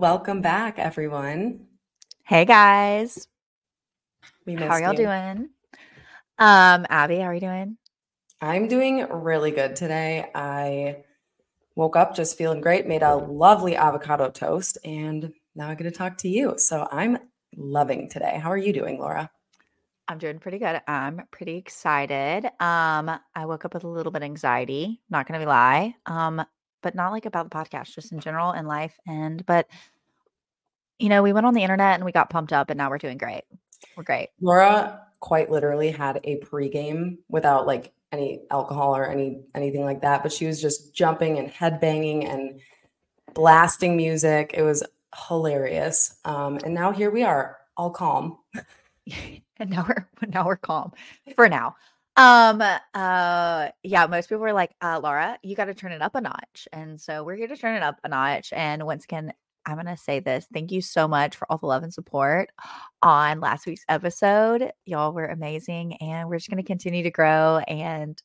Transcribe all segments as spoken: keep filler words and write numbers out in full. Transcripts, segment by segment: Welcome back, everyone. Hey, guys. We missed how are y'all you. doing? Um, Abby, how are you doing? I'm doing really good today. I woke up just feeling great, made a lovely avocado toast, and now I'm going to talk to you. So I'm loving today. How are you doing, Laura? I'm doing pretty good. I'm pretty excited. Um, I woke up with a little bit of anxiety, not going to lie, um, but not like about the podcast, just in general in life. And, but, you know, we went on the internet and we got pumped up and now we're doing great. We're great. Laura quite literally had a pregame without like any alcohol or any, anything like that, but she was just jumping and headbanging and blasting music. It was hilarious. Um, and now here we are, all calm. and now we're, now we're calm for now. Um, uh, yeah, most people were like, uh, Laura, you got to turn it up a notch. And so we're here to turn it up a notch. And once again, I'm going to say this. Thank you so much for all the love and support on last week's episode. Y'all were amazing. And we're just going to continue to grow and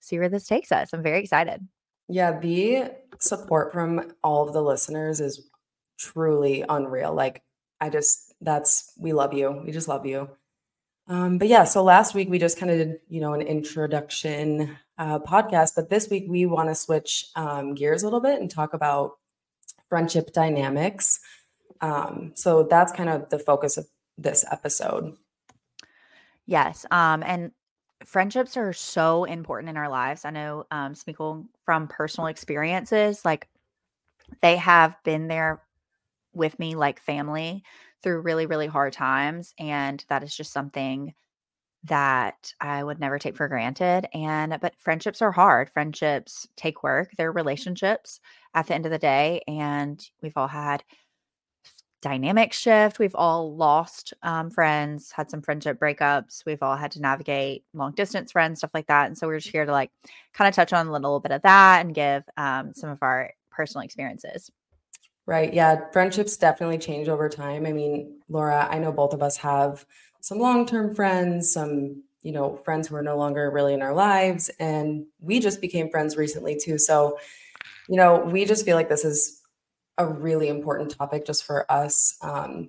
see where this takes us. I'm very excited. Yeah. The support from all of the listeners is truly unreal. Like I just, that's, we love you. We just love you. Um, but yeah, so last week we just kind of did, you know, an introduction uh, podcast, but this week we want to switch um, gears a little bit and talk about friendship dynamics. Um, so that's kind of the focus of this episode. Yes. Um, and friendships are so important in our lives. I know um, some people from personal experiences, like they have been there with me, like family, through really, really hard times. And that is just something that I would never take for granted. And, but friendships are hard. Friendships take work. They're relationships at the end of the day. And we've all had dynamic shift. We've all lost um, friends, had some friendship breakups. We've all had to navigate long distance friends, stuff like that. And so we're just here to like kind of touch on a little bit of that and give um, some of our personal experiences. Right. Yeah. Friendships definitely change over time. I mean, Laura, I know both of us have some long-term friends, some, you know, friends who are no longer really in our lives. And we just became friends recently too. So, you know, we just feel like this is a really important topic just for us. Um,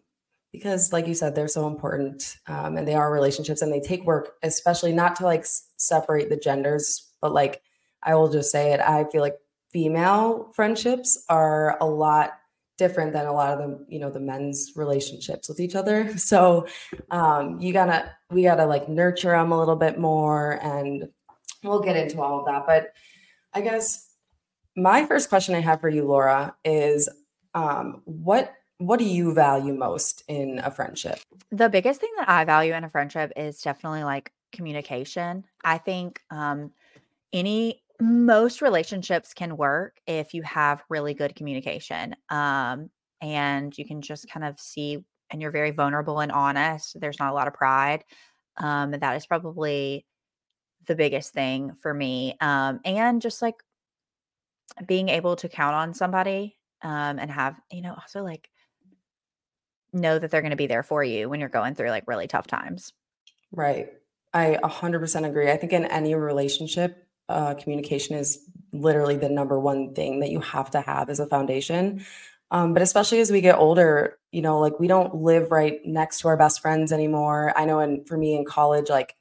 because like you said, they're so important um, and they are relationships and they take work, especially not to like s- separate the genders, but like, I will just say it. I feel like female friendships are a lot different than a lot of the, you know, the men's relationships with each other. So um, you gotta, we gotta like nurture them a little bit more and we'll get into all of that. But I guess my first question I have for you, Laura, is um, what, what do you value most in a friendship? The biggest thing that I value in a friendship is definitely like communication. I think um, any, most relationships can work if you have really good communication. Um, and you can just kind of see, and you're very vulnerable and honest. There's not a lot of pride. Um, and that is probably the biggest thing for me. Um, and just like being able to count on somebody, um, and have, you know, also like know that they're going to be there for you when you're going through like really tough times. Right. I a hundred percent agree. I think in any relationship, Uh, communication is literally the number one thing that you have to have as a foundation. Um, but especially as we get older, you know, like we don't live right next to our best friends anymore. I know, and for me in college, like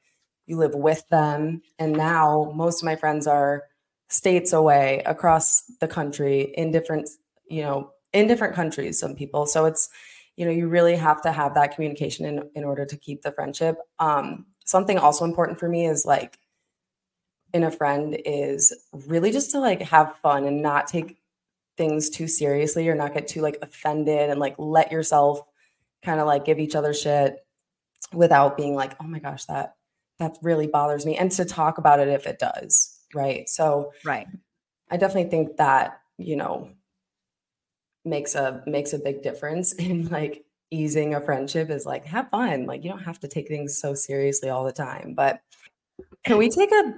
you live with them. And now most of my friends are states away, across the country, in different, you know, in different countries, some people. So it's, you know, you really have to have that communication in, in order to keep the friendship. Um, something also important for me is like, in a friend is really just to like have fun and not take things too seriously or not get too like offended and like let yourself kind of like give each other shit without being like, oh my gosh, that, that really bothers me. And to talk about it if it does. Right. So right. I definitely think that, you know, makes a, makes a big difference in like easing a friendship is like, have fun. Like you don't have to take things so seriously all the time, but can we take a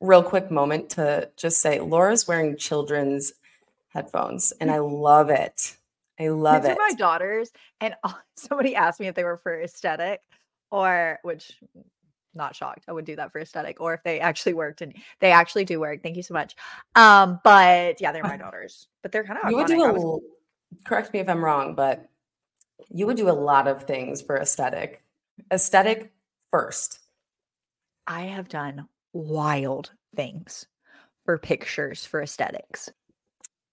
real quick moment to just say Laura's wearing children's headphones and I love it. I love These it. These are my daughters, and somebody asked me if they were for aesthetic or, which not shocked, I would do that for aesthetic, or if they actually worked, and they actually do work. Thank you so much. Um, but yeah, they're my daughters, but they're kind of, you would do a, was- correct me if I'm wrong, but you would do a lot of things for aesthetic. Aesthetic first. I have done wild things for pictures, for aesthetics.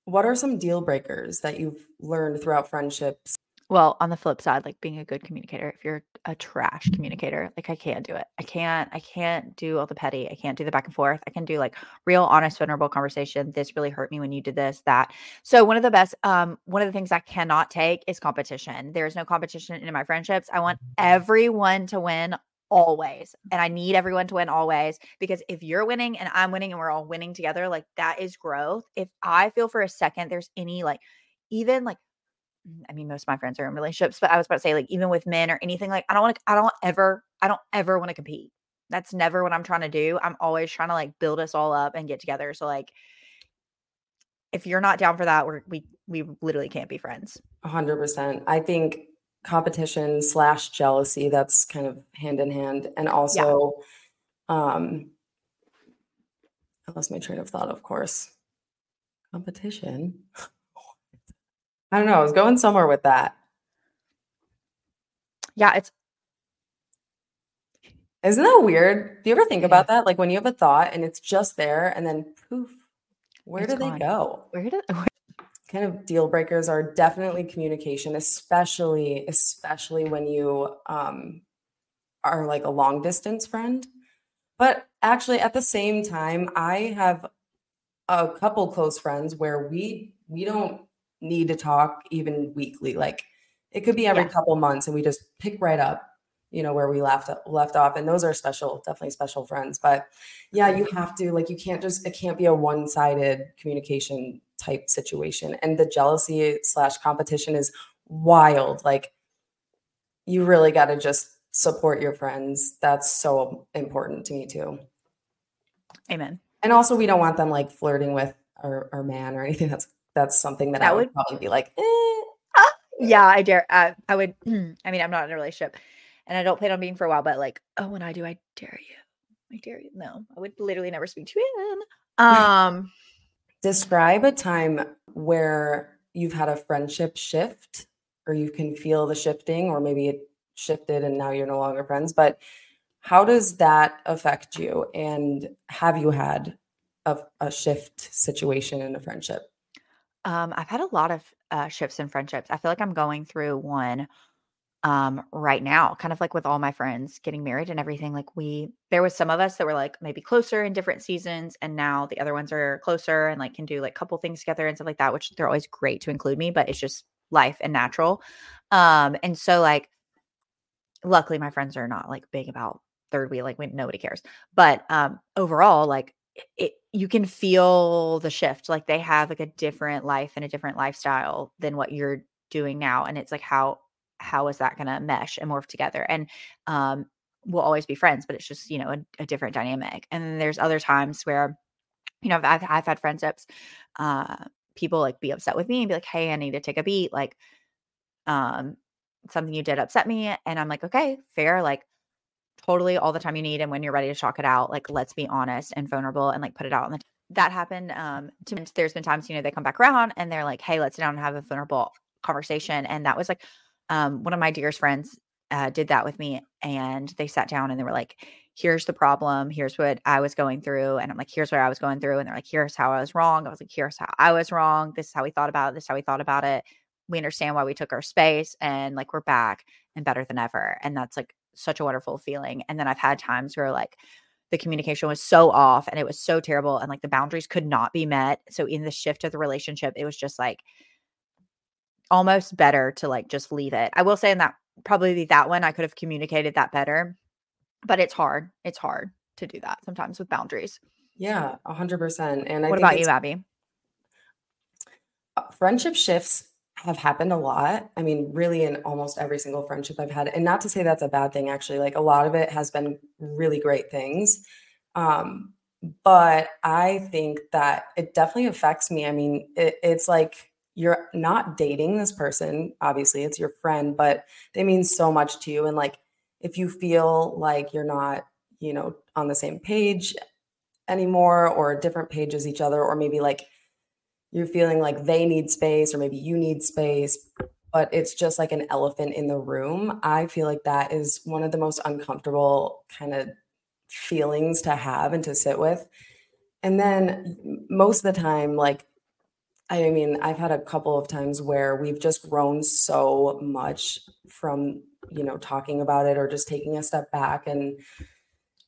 What are some deal breakers that you've learned throughout friendships? Well, on the flip side, like being a good communicator, if you're a trash communicator, like I can't do it. I can't, I can't do all the petty. I can't do the back and forth. I can do like real, honest, vulnerable conversation. This really hurt me when you did this, that. So one of the best, um, one of the things I cannot take is competition. There is no competition in my friendships. I want everyone to win always. And I need everyone to win always, because if you're winning and I'm winning and we're all winning together, like that is growth. If I feel for a second, there's any like, even like, I mean, most of my friends are in relationships, but I was about to say, like, even with men or anything, like, I don't want to, I don't ever, I don't ever want to compete. That's never what I'm trying to do. I'm always trying to like build us all up and get together. So like, if you're not down for that, we're, we, we literally can't be friends. A hundred percent. I think competition slash jealousy, that's kind of hand in hand. And also, yeah. um, I lost my train of thought, of course. Competition. I don't know. I was going somewhere with that. Yeah, it's. Isn't that weird? Do you ever think yeah. about that? Like when you have a thought and it's just there, and then poof, where it's do gone. They go? Where did? Where... Kind of deal breakers are definitely communication, especially especially when you um, are like a long distance friend. But actually, at the same time, I have a couple close friends where we we don't. need to talk even weekly. Like it could be every yeah. couple months and we just pick right up, you know, where we left left off. And those are special, definitely special friends. But yeah, you have to, like, you can't just, it can't be a one-sided communication type situation. And the jealousy slash competition is wild. Like you really got to just support your friends. That's so important to me too. Amen. And also we don't want them like flirting with our, our man or anything. That's That's something that, that I would, would probably be like, eh. ah. yeah, I dare. I, I would. Mm, I mean, I'm not in a relationship and I don't plan on being for a while, but like, oh, when I do, I dare you. I dare you. No, I would literally never speak to you. Um, Describe a time where you've had a friendship shift or you can feel the shifting, or maybe it shifted and now you're no longer friends, but how does that affect you? And have you had a, a shift situation in a friendship? Um, I've had a lot of uh, shifts in friendships. I feel like I'm going through one um, right now, kind of like with all my friends getting married and everything. Like we, there was some of us that were like maybe closer in different seasons, and now the other ones are closer and like can do like couple things together and stuff like that, which they're always great to include me, but it's just life and natural. Um, and so like, luckily my friends are not like big about third wheel, like we, nobody cares, but um, overall, like it, you can feel the shift. Like they have like a different life and a different lifestyle than what you're doing now. And it's like, how, how is that going to mesh and morph together? And, um, we'll always be friends, but it's just, you know, a, a different dynamic. And then there's other times where, you know, I've, I've had friendships, uh, people like be upset with me and be like, hey, I need to take a beat. Like, um, something you did upset me. And I'm like, okay, fair. Like, totally all the time you need. And when you're ready to talk it out, like, let's be honest and vulnerable and like put it out on the, t- that happened um, to me. There's been times, you know, they come back around and they're like, hey, let's sit down and have a vulnerable conversation. And that was like, um, one of my dearest friends uh, did that with me, and they sat down and they were like, here's the problem. Here's what I was going through. And I'm like, here's what I was going through. And they're like, here's how I was wrong. I was like, here's how I was wrong. This is how we thought about it. This is how we thought about it. We understand why we took our space, and like, we're back and better than ever. And that's like such a wonderful feeling. And then I've had times where like the communication was so off and it was so terrible, and like the boundaries could not be met. So in the shift of the relationship, it was just like almost better to like just leave it. I will say in that probably that one, I could have communicated that better, but it's hard. It's hard to do that sometimes with boundaries. Yeah, a hundred percent. And I what think about you, Abby? Friendship shifts have happened a lot. I mean, really in almost every single friendship I've had. And not to say that's a bad thing, actually. Like a lot of it has been really great things. Um, but I think that it definitely affects me. I mean, it, it's like you're not dating this person. Obviously, it's your friend, but they mean so much to you. And like, if you feel like you're not, you know, on the same page anymore, or different page as each other, or maybe like you're feeling like they need space or maybe you need space, but it's just like an elephant in the room. I feel like that is one of the most uncomfortable kind of feelings to have and to sit with. And then most of the time, like, I mean, I've had a couple of times where we've just grown so much from, you know, talking about it or just taking a step back and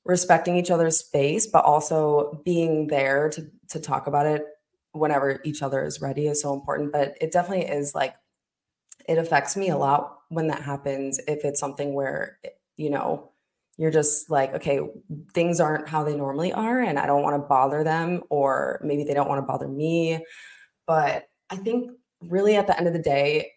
respecting each other's space, but also being there to to talk about it whenever each other is ready is so important. But it definitely is like, it affects me a lot when that happens. If it's something where, you know, you're just like, okay, things aren't how they normally are, and I don't want to bother them, or maybe they don't want to bother me. But I think really at the end of the day,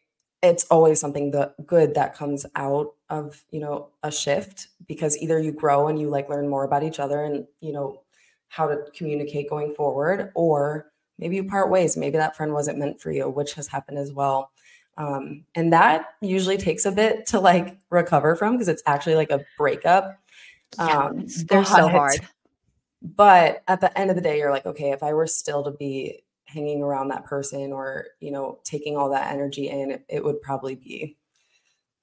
it's always something that good that comes out of, you know, a shift, because either you grow and you like learn more about each other and, you know, how to communicate going forward, or maybe you part ways. Maybe that friend wasn't meant for you, which has happened as well. Um, and that usually takes a bit to like recover from, because it's actually like a breakup. Um, yeah, they're but, so hard. But at the end of the day, you're like, okay, if I were still to be hanging around that person or, you know, taking all that energy in, it, it would probably be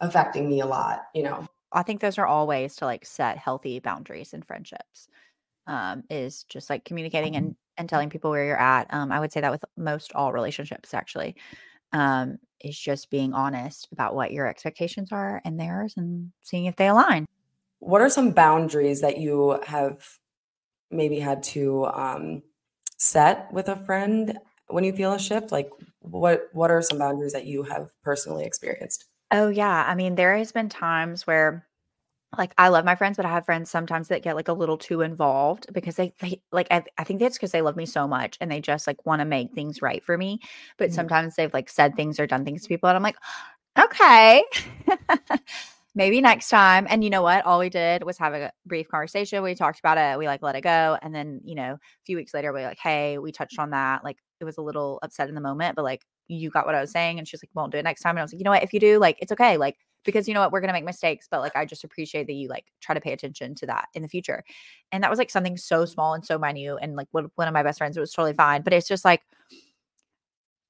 affecting me a lot, you know? I think those are all ways to like set healthy boundaries in friendships, um, is just like communicating and, and telling people where you're at. Um, I would say that with most all relationships, actually. Um, is just being honest about what your expectations are and theirs and seeing if they align. What are some boundaries that you have maybe had to um, set with a friend when you feel a shift? Like what, what are some boundaries that you have personally experienced? Oh yeah. I mean, there has been times where like, I love my friends, but I have friends sometimes that get like a little too involved because they, they like, I, I think that's because they love me so much and they just like want to make things right for me. But mm-hmm. sometimes they've like said things or done things to people and I'm like, okay, maybe next time. And you know what? All we did was have a brief conversation. We talked about it. We like let it go. And then, you know, a few weeks later, we're like, hey, we touched on that. Like it was a little upset in the moment, but like you got what I was saying. And she's like, won't do it next time. And I was like, you know what? If you do, like, it's okay. Like, because you know what, we're going to make mistakes, but like, I just appreciate that you like try to pay attention to that in the future. And that was like something so small and so minute. And like one of my best friends, it was totally fine. But it's just like,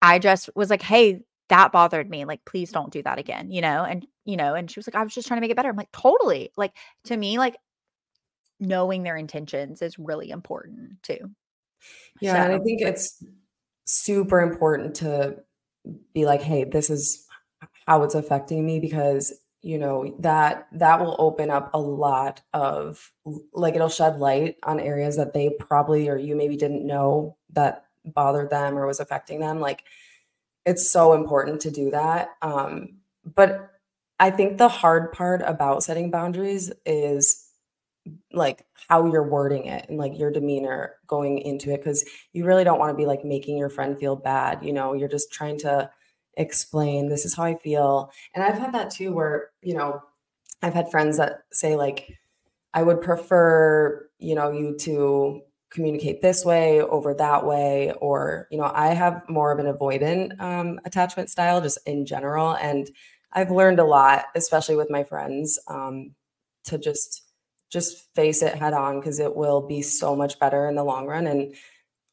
I just was like, hey, that bothered me. Like, please don't do that again, you know? And, you know, and she was like, I was just trying to make it better. I'm like, totally. Like to me, like knowing their intentions is really important too. Yeah. So, and I think it's super important to be like, hey, this is how it's affecting me, because, you know, that, that will open up a lot of like, it'll shed light on areas that they probably, or you maybe didn't know that bothered them or was affecting them. Like it's so important to do that. Um, but I think the hard part about setting boundaries is like how you're wording it and like your demeanor going into it. Cause you really don't want to be like making your friend feel bad. You know, you're just trying to explain, this is how I feel. And I've had that too, where, you know, I've had friends that say like, I would prefer, you know, you to communicate this way over that way. Or, you know, I have more of an avoidant um, attachment style just in general. And I've learned a lot, especially with my friends, um, to just, just face it head on, because it will be so much better in the long run. And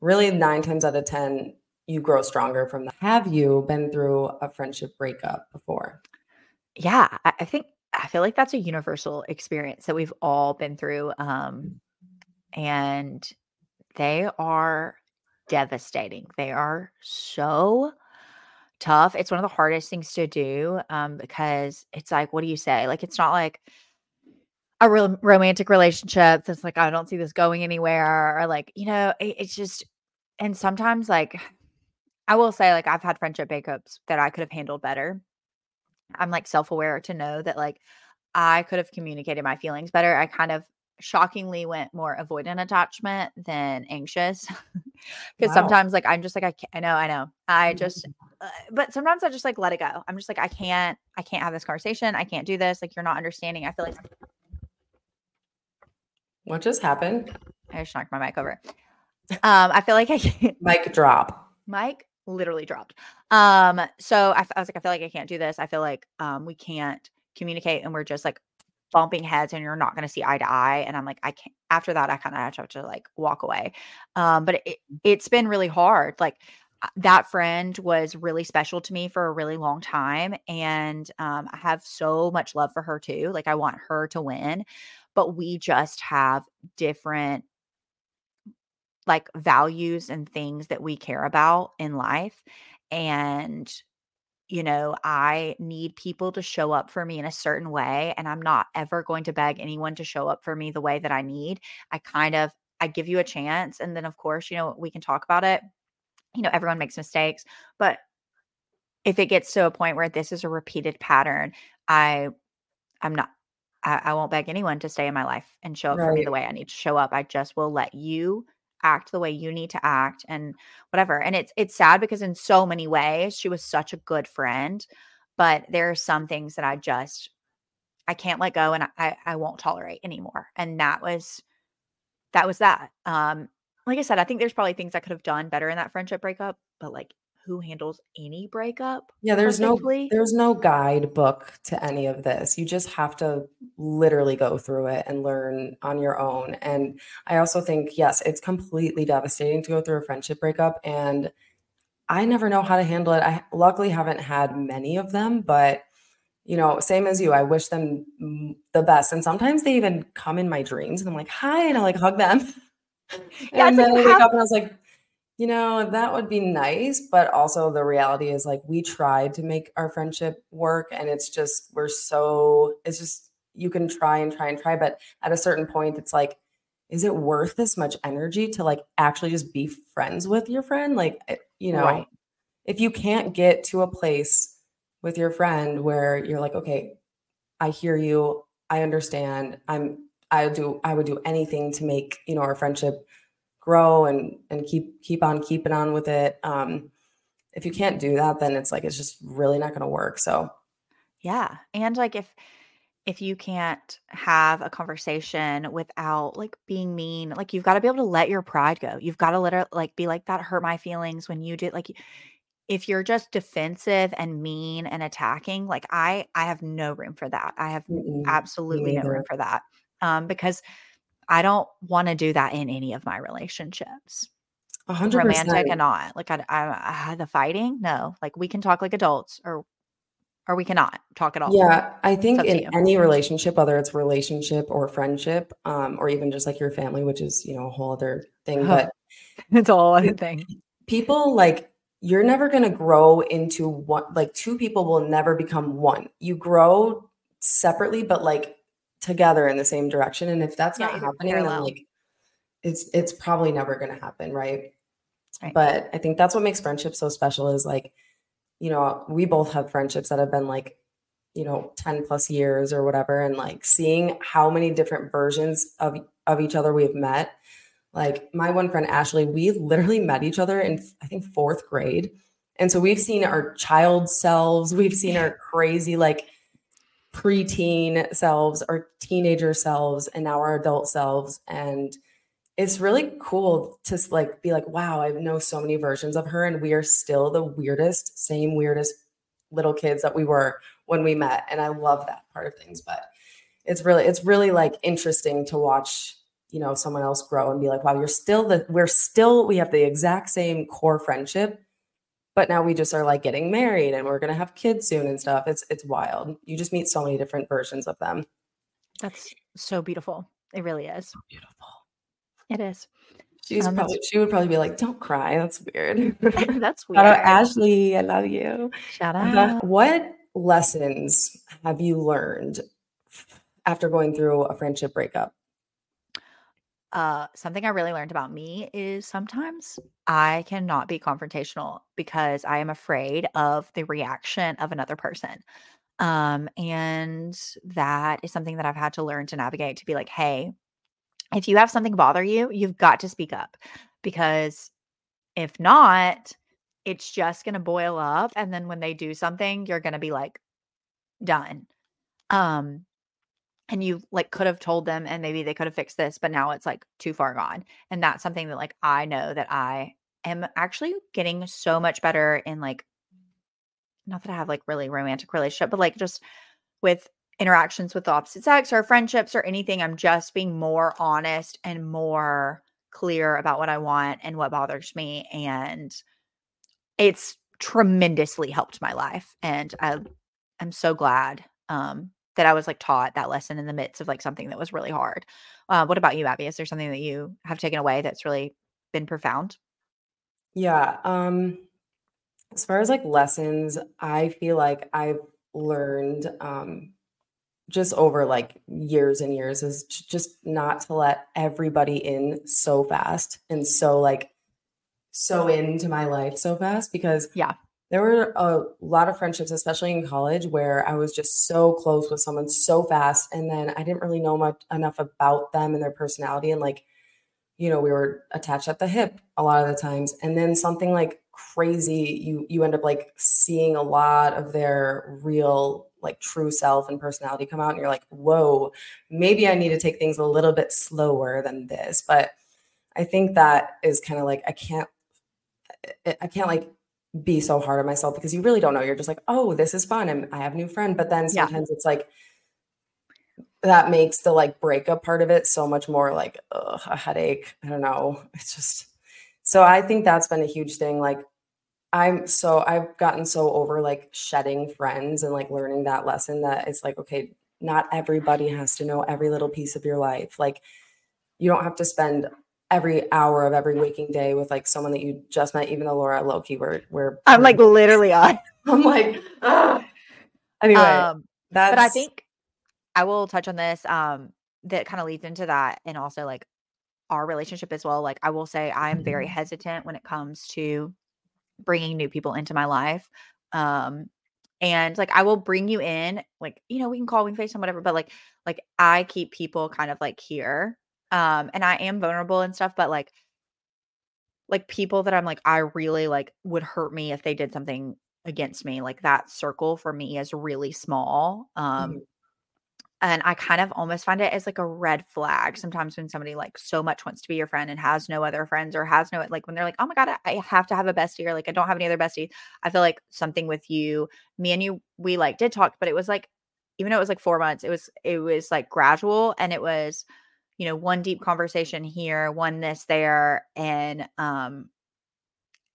really nine times out of ten, you grow stronger from that. Have you been through a friendship breakup before? Yeah, I think, I feel like that's a universal experience that we've all been through. Um, and they are devastating. They are so tough. It's one of the hardest things to do um, because it's like, what do you say? Like, it's not like a real romantic relationship that's like, I don't see this going anywhere. Or like, you know, it, it's just, and sometimes like, I will say like I've had friendship breakups that I could have handled better. I'm like self-aware to know that like I could have communicated my feelings better. I kind of shockingly went more avoidant attachment than anxious because wow. sometimes like I'm just like, I can't, I know, I know. I just, uh, but sometimes I just like let it go. I'm just like, I can't, I can't have this conversation. I can't do this. Like you're not understanding. I feel like. What just happened? I just knocked my mic over. Um, I feel like I can't. Mic drop. Mic literally dropped. Um, so I, I was like, I feel like I can't do this. I feel like um, we can't communicate and we're just like bumping heads and you're not going to see eye to eye. And I'm like, I can't, after that, I kind of have to like walk away. Um, but it, it's been really hard. Like that friend was really special to me for a really long time. And um, I have so much love for her too. Like, I want her to win, but we just have different like values and things that we care about in life. And, you know, I need people to show up for me in a certain way, and I'm not ever going to beg anyone to show up for me the way that I need. I kind of, I give you a chance. And then of course, you know, we can talk about it. You know, everyone makes mistakes, but if it gets to a point where this is a repeated pattern, I, I'm not, I, I won't beg anyone to stay in my life and show up right. for me the way I need to show up. I just will let you act the way you need to act and whatever. And it's, it's sad because in so many ways she was such a good friend, but there are some things that I just, I can't let go and I, I won't tolerate anymore. And that was, that was that. Um, Like I said, I think there's probably things I could have done better in that friendship breakup, but like, who handles any breakup? Yeah, there's perfectly? no there's no guidebook to any of this. You just have to literally go through it and learn on your own. And I also think, yes, it's completely devastating to go through a friendship breakup, and I never know how to handle it. I luckily haven't had many of them, but you know, same as you, I wish them the best. And sometimes they even come in my dreams, and I'm like, hi, and I like hug them. Yeah, and then like, I wake have- up and I was like, you know, that would be nice. But also the reality is like, we tried to make our friendship work, and it's just, we're so, it's just, you can try and try and try. But at a certain point, it's like, is it worth this much energy to like actually just be friends with your friend? Like, you know, right. if you can't get to a place with your friend where you're like, okay, I hear you. I understand. I'm I do. I would do anything to make, you know, our friendship grow and and keep keep on keeping on with it. Um, if you can't do that, then it's like it's just really not going to work. So, yeah, and like if if you can't have a conversation without like being mean, like you've got to be able to let your pride go. You've got to let her like be like, that hurt my feelings when you did. Like if you're just defensive and mean and attacking, like I I have no room for that. I have Mm-mm, absolutely no room for that. Um, because I don't want to do that in any of my relationships, one hundred percent romantic or not. Like I, I, I, the fighting, no. Like we can talk like adults, or or we cannot talk at all. Yeah, I think in any relationship, whether it's relationship or friendship, um, or even just like your family, which is you know a whole other thing. But it's a whole other thing. People like you're never going to grow into one. Like two people will never become one. You grow separately, but like. Together in the same direction. And if that's yeah, not happening, parallel. Then like it's, it's probably never going to happen. Right? right. But I think that's what makes friendships so special is like, you know, we both have friendships that have been like, you know, ten plus years or whatever. And like seeing how many different versions of, of each other we've met. Like my one friend, Ashley, we literally met each other in I think fourth grade. And so we've seen our child selves. We've seen our crazy, like, preteen selves, our teenager selves, and now our adult selves. And it's really cool to like be like, wow, I know so many versions of her, and we are still the weirdest, same weirdest little kids that we were when we met. And I love that part of things. But it's really, it's really like interesting to watch, you know, someone else grow and be like, wow, you're still the, we're still, we have the exact same core friendship. But now we just are like getting married and we're going to have kids soon and stuff. It's it's wild. You just meet so many different versions of them. That's so beautiful. It really is. So beautiful. It is. She's um, probably, she would probably be like, don't cry. That's weird. That's weird. Shout out Ashley. I love you. Shout out. What lessons have you learned after going through a friendship breakup? Uh, something I really learned about me is sometimes I cannot be confrontational because I am afraid of the reaction of another person. Um, and that is something that I've had to learn to navigate, to be like, hey, if you have something bother you, you've got to speak up, because if not, it's just going to boil up. And then when they do something, you're going to be like, done. Um, And you like could have told them and maybe they could have fixed this, but now it's like too far gone. And that's something that like, I know that I am actually getting so much better in, like, not that I have like really romantic relationship, but like just with interactions with the opposite sex or friendships or anything, I'm just being more honest and more clear about what I want and what bothers me. And it's tremendously helped my life. And I, I'm so glad um, that I was like taught that lesson in the midst of like something that was really hard. Uh, what about you, Abby? Is there something that you have taken away that's really been profound? Yeah. Um, as far as like lessons, I feel like I've learned um, just over like years and years is just not to let everybody in so fast and so like so into my life so fast, because yeah, there were a lot of friendships, especially in college, where I was just so close with someone so fast. And then I didn't really know much enough about them and their personality. And like, you know, we were attached at the hip a lot of the times. And then something like crazy, you, you end up like seeing a lot of their real, like true self and personality come out. And you're like, whoa, maybe I need to take things a little bit slower than this. But I think that is kind of like, I can't, I can't like be so hard on myself, because you really don't know. You're just like, oh, this is fun, and I have a new friend. But then sometimes yeah. it's like, that makes the like breakup part of it so much more like ugh, a headache. I don't know. It's just, so I think that's been a huge thing. Like I'm so, I've gotten so over like shedding friends and like learning that lesson, that it's like, okay, not everybody has to know every little piece of your life. Like you don't have to spend every hour of every waking day with like someone that you just met, even though Laura Loki were, were I'm like literally on. I'm like, ugh. Anyway, um, that's, but I think I will touch on this. Um, that kind of leads into that. And also like our relationship as well. Like I will say I'm very hesitant when it comes to bringing new people into my life. Um, and like, I will bring you in, like, you know, we can call, we can FaceTime, whatever, but like, like I keep people kind of like here. Um, and I am vulnerable and stuff, but like, like people that I'm like, I really like would hurt me if they did something against me. Like that circle for me is really small. Um, mm-hmm. And I kind of almost find it as like a red flag sometimes when somebody like so much wants to be your friend and has no other friends or has no, like when they're like, oh my God, I have to have a bestie, or like, I don't have any other besties. I feel like something with you, me and you, we like did talk, but it was like, even though it was like four months, it was, it was like gradual, and it was, you know, one deep conversation here, one this there. And, um,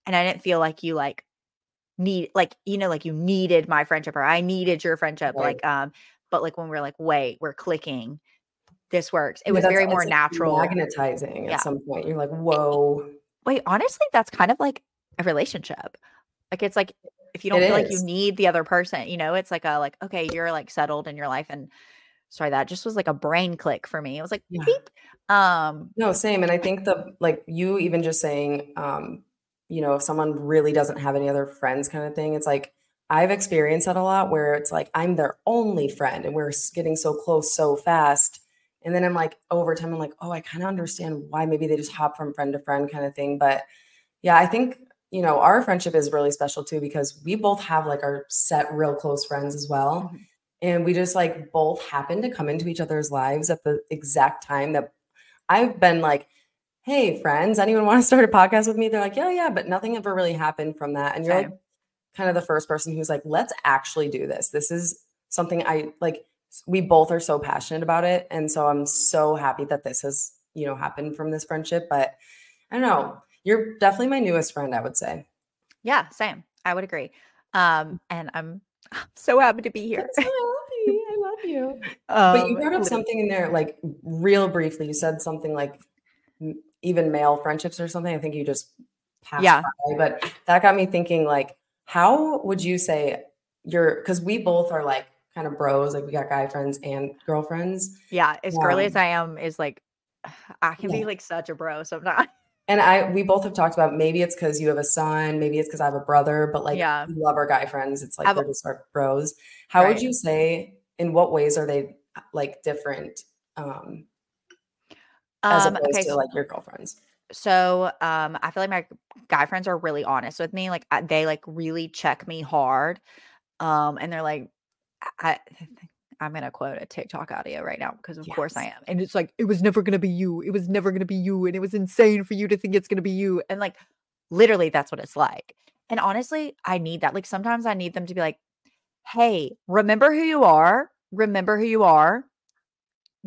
and I didn't feel like you like need, like, you know, like you needed my friendship or I needed your friendship. Right. Like, um, but like when we're like, wait, we're clicking, this works. It yeah, was very more natural. Magnetizing yeah. At some point. You're like, whoa. Wait, honestly, that's kind of like a relationship. Like, it's like, if you don't it feel is. like you need the other person, you know, it's like a, like, okay, you're like settled in your life. And sorry, that just was like a brain click for me. It was like, yeah. beep. Um, no, same. And I think the, like you even just saying, um, you know, if someone really doesn't have any other friends kind of thing, it's like, I've experienced that a lot where it's like, I'm their only friend and we're getting so close so fast. And then I'm like, over time, I'm like, oh, I kind of understand why maybe they just hop from friend to friend kind of thing. But yeah, I think, you know, our friendship is really special too, because we both have like our set real close friends as well. Mm-hmm. And we just like both happen to come into each other's lives at the exact time that I've been like, hey friends, anyone want to start a podcast with me? They're like, yeah, yeah. But nothing ever really happened from that. And you're okay. like, kind of the first person who's like, let's actually do this. This is something I like, we both are so passionate about it. And so I'm so happy that this has, you know, happened from this friendship, but I don't know, you're definitely my newest friend, I would say. Yeah, same. I would agree. Um, and I'm so happy to be here. I'm so happy. I love you. Um, but you brought up something in there, like real briefly, you said something like even male friendships or something. I think you just passed yeah. by, but that got me thinking like, how would you say you're, because we both are like kind of bros, like we got guy friends and girlfriends. Yeah, as um, girly as I am is like, I can yeah. be like such a bro sometimes. And I, we both have talked about maybe it's because you have a son, maybe it's because I have a brother, but like yeah. we love our guy friends. It's like I've, they're just our bros. How right. would you say, in what ways are they like different um, as um, opposed okay, to so- like your girlfriends? So, um, I feel like my guy friends are really honest with me. Like I, they like really check me hard. Um, and they're like, I, I'm going to quote a TikTok audio right now, because of yes. course I am. And it's like, it was never going to be you. It was never going to be you. And it was insane for you to think it's going to be you. And like, literally that's what it's like. And honestly, I need that. Like sometimes I need them to be like, hey, remember who you are. Remember who you are.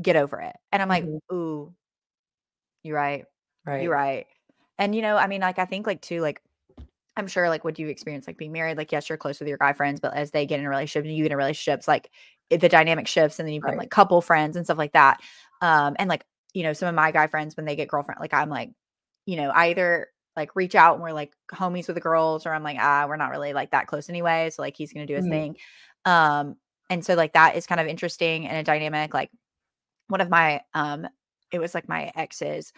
Get over it. And I'm like, mm-hmm. ooh, you're right. Right. You're right. And, you know, I mean, like, I think like too, like, I'm sure, like, what do you experience, like, being married? Like, yes, you're close with your guy friends, but as they get in a relationship and you get in relationships, like, the dynamic shifts, and then you become, right. like, couple friends and stuff like that. Um, and, like, you know, some of my guy friends, when they get girlfriend, like, I'm, like, you know, I either, like, reach out and we're, like, homies with the girls, or I'm, like, ah, we're not really, like, that close anyway, so, like, he's going to do his mm-hmm. thing. Um, and so, like, that is kind of interesting and a dynamic. Like, one of my, um, it was, like, my ex's,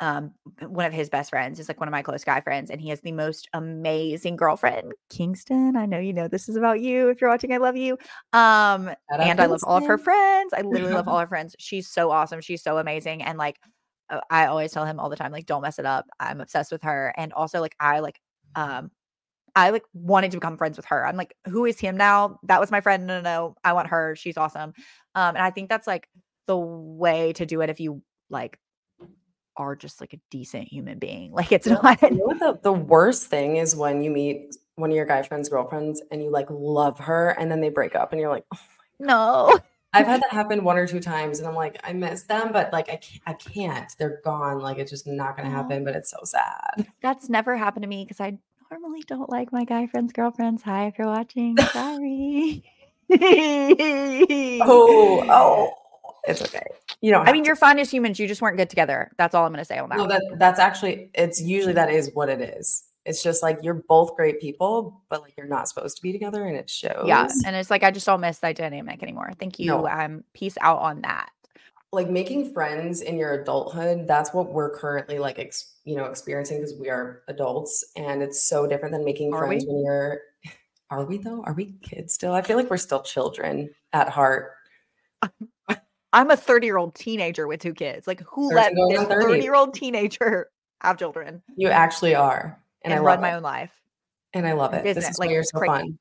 um, one of his best friends is like one of my close guy friends, and he has the most amazing girlfriend, Kingston. I know, you know, this is about you. If you're watching, I love you. Um, and Kingston. I love all of her friends. I literally love all her friends. She's so awesome. She's so amazing. And like, I always tell him all the time, like, don't mess it up. I'm obsessed with her. And also like, I like, um, I like wanted to become friends with her. I'm like, who is him now? That was my friend. No, no, no. I want her. She's awesome. Um, and I think that's like the way to do it. If you like, are just like a decent human being. Like it's you not know, the, the worst thing is when you meet one of your guy friends' girlfriends and you like love her and then they break up and you're like, oh my God. No. I've had that happen one or two times and I'm like, I miss them, but like I can't, I can't. They're gone. Like it's just not going to happen, but it's so sad. That's never happened to me because I normally don't like my guy friends' girlfriends. Hi, if you're watching, sorry. oh, oh. It's okay. You don't. I mean, to. You're fine as humans. You just weren't good together. That's all I'm going to say on that. No, that that's actually. It's usually that is what it is. It's just like you're both great people, but like you're not supposed to be together, and it shows. Yeah, and it's like I just don't miss that dynamic anymore. Thank you. No. Um, peace out on that. Like making friends in your adulthood. That's what we're currently like, ex- you know, experiencing because we are adults, and it's so different than making are friends we? when you're. Are we though? Are we kids still? I feel like we're still children at heart. I'm a thirty-year-old teenager with two kids. Like, who let this thirty-year-old teenager have children? You actually are. And, and I run my it. own life. And I love it. Isn't this it? Is like, why you're so crazy. Fun.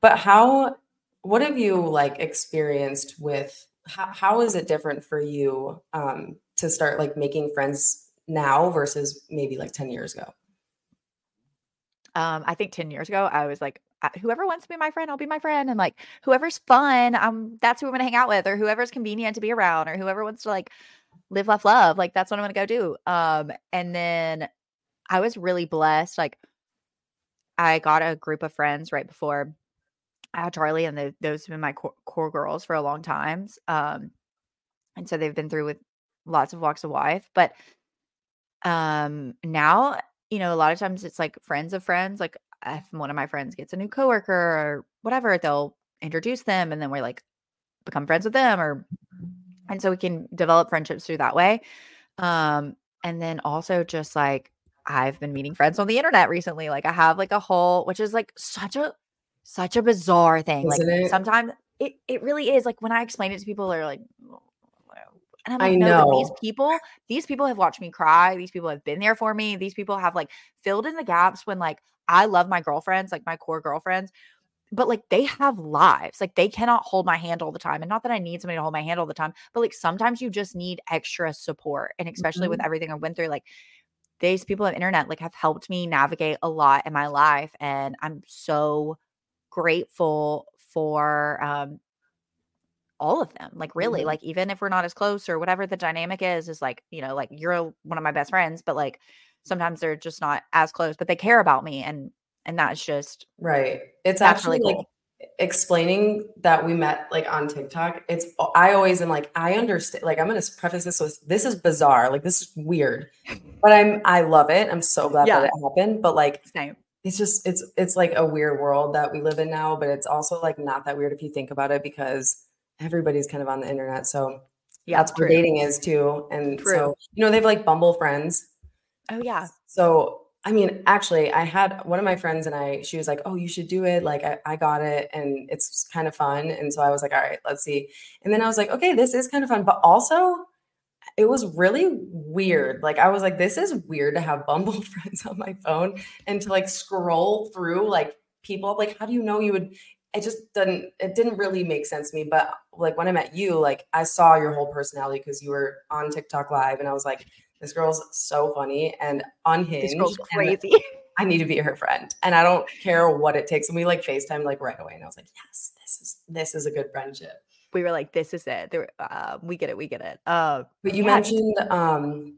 But how, what have you, like, experienced with, how, how is it different for you um, to start, like, making friends now versus maybe, like, ten years ago? Um, I think ten years ago, I was, like, whoever wants to be my friend, I'll be my friend. And like, whoever's fun, um, that's who I'm going to hang out with, or whoever's convenient to be around, or whoever wants to like live, laugh, love. Like, that's what I'm going to go do. Um, and then I was really blessed. Like I got a group of friends right before I had Charlie, and the, those have been my core, core girls for a long time. Um, and so they've been through with lots of walks of life, but, um, now, you know, a lot of times it's like friends of friends, like, if one of my friends gets a new coworker or whatever, they'll introduce them and then we like become friends with them, or, and so we can develop friendships through that way. Um, and then also just like, I've been meeting friends on the internet recently. Like I have like a whole, which is like such a, such a bizarre thing. Isn't like it? Sometimes it, it really is. Like when I explain it to people, they're like, and I'm like, I know no, these people, these people have watched me cry. These people have been there for me. These people have like filled in the gaps when like, I love my girlfriends, like my core girlfriends, but like they have lives. Like they cannot hold my hand all the time. And not that I need somebody to hold my hand all the time, but like sometimes you just need extra support. And especially mm-hmm. with everything I went through, like these people on the internet, like have helped me navigate a lot in my life. And I'm so grateful for um, all of them. Like really, mm-hmm. like even if we're not as close or whatever the dynamic is, is like, you know, like you're one of my best friends, but like, sometimes they're just not as close, but they care about me. And, and that's just right. It's actually really cool. Like explaining that we met like on TikTok. It's, I always am like, I understand, like, I'm going to preface this with, this is bizarre. Like this is weird, but I'm, I love it. I'm so glad yeah. that it happened, but like, same. It's just, it's, it's like a weird world that we live in now, but it's also like not that weird if you think about it, because everybody's kind of on the internet. So yeah, that's true. What dating is too. And true. So, you know, they've like Bumble friends. Oh yeah. So, I mean, actually I had one of my friends and I, she was like, oh, you should do it. Like I, I got it. And it's kind of fun. And so I was like, all right, let's see. And then I was like, okay, this is kind of fun. But also it was really weird. Like I was like, this is weird to have Bumble friends on my phone and to like scroll through like people, like, how do you know you would, it just didn't, it didn't really make sense to me. But like when I met you, like I saw your whole personality because you were on TikTok live and I was like, this girl's so funny and unhinged. This girl's crazy. I need to be her friend. And I don't care what it takes. And we like FaceTime like right away. And I was like, yes, this is, this is a good friendship. We were like, this is it. Were, uh, we get it. We get it. Uh, but you yeah. mentioned um,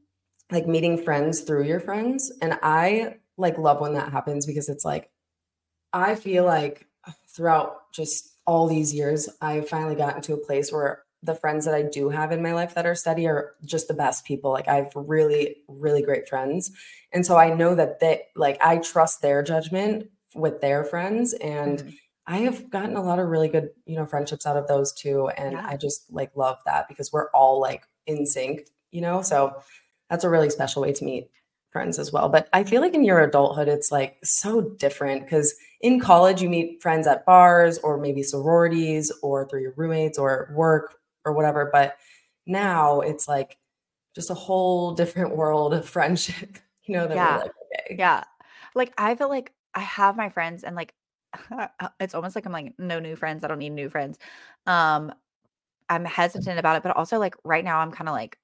like meeting friends through your friends. And I like love when that happens, because it's like, I feel like throughout just all these years, I finally gotten to a place where the friends that I do have in my life that are steady are just the best people. Like I have really, really great friends. And so I know that they, like, I trust their judgment with their friends. And mm-hmm. I have gotten a lot of really good, you know, friendships out of those too. And yeah. I just like love that because we're all like in sync, you know? So that's a really special way to meet friends as well. But I feel like in your adulthood, it's like so different, because in college you meet friends at bars or maybe sororities or through your roommates or work or whatever. But now it's like just a whole different world of friendship, you know, that yeah. we're like, okay. Yeah. Like, I feel like I have my friends and like, it's almost like I'm like, no new friends. I don't need new friends. Um, I'm hesitant about it, but also like right now I'm kind of like,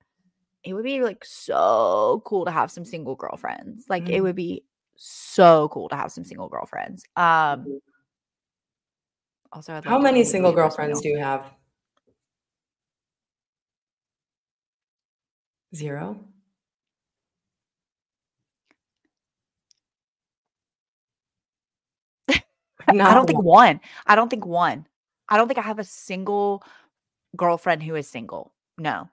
it would be like so cool to have some single girlfriends. Like mm-hmm. it would be so cool to have some single girlfriends. Um, also, I'd how like many single girlfriends do you have? Zero. No. I don't think one. I don't think one. I don't think I have a single girlfriend who is single. No.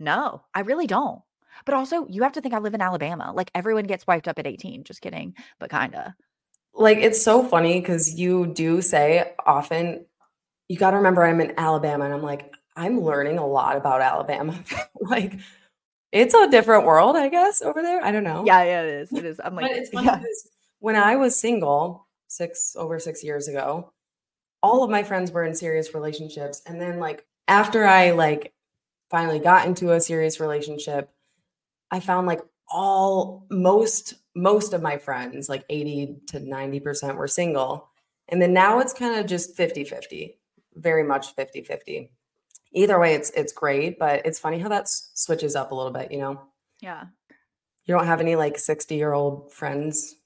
No, I really don't. But also, you have to think I live in Alabama. Like, everyone gets wiped up at eighteen. Just kidding. But kind of. Like, it's so funny because you do say often, you got to remember I'm in Alabama. And I'm like, I'm learning a lot about Alabama. Like, it's a different world, I guess, over there. I don't know. Yeah, yeah, it is. It is. I'm like, but it's funny yeah. because when I was single six, over six years ago, all of my friends were in serious relationships. And then, like, after I, like, finally got into a serious relationship, I found like all most most of my friends, like eighty to ninety percent, were single. And then now it's kind of just fifty-fifty, very much fifty-fifty. Either way, it's it's great, but it's funny how that s- switches up a little bit, you know? Yeah. You don't have any like sixty-year-old friends?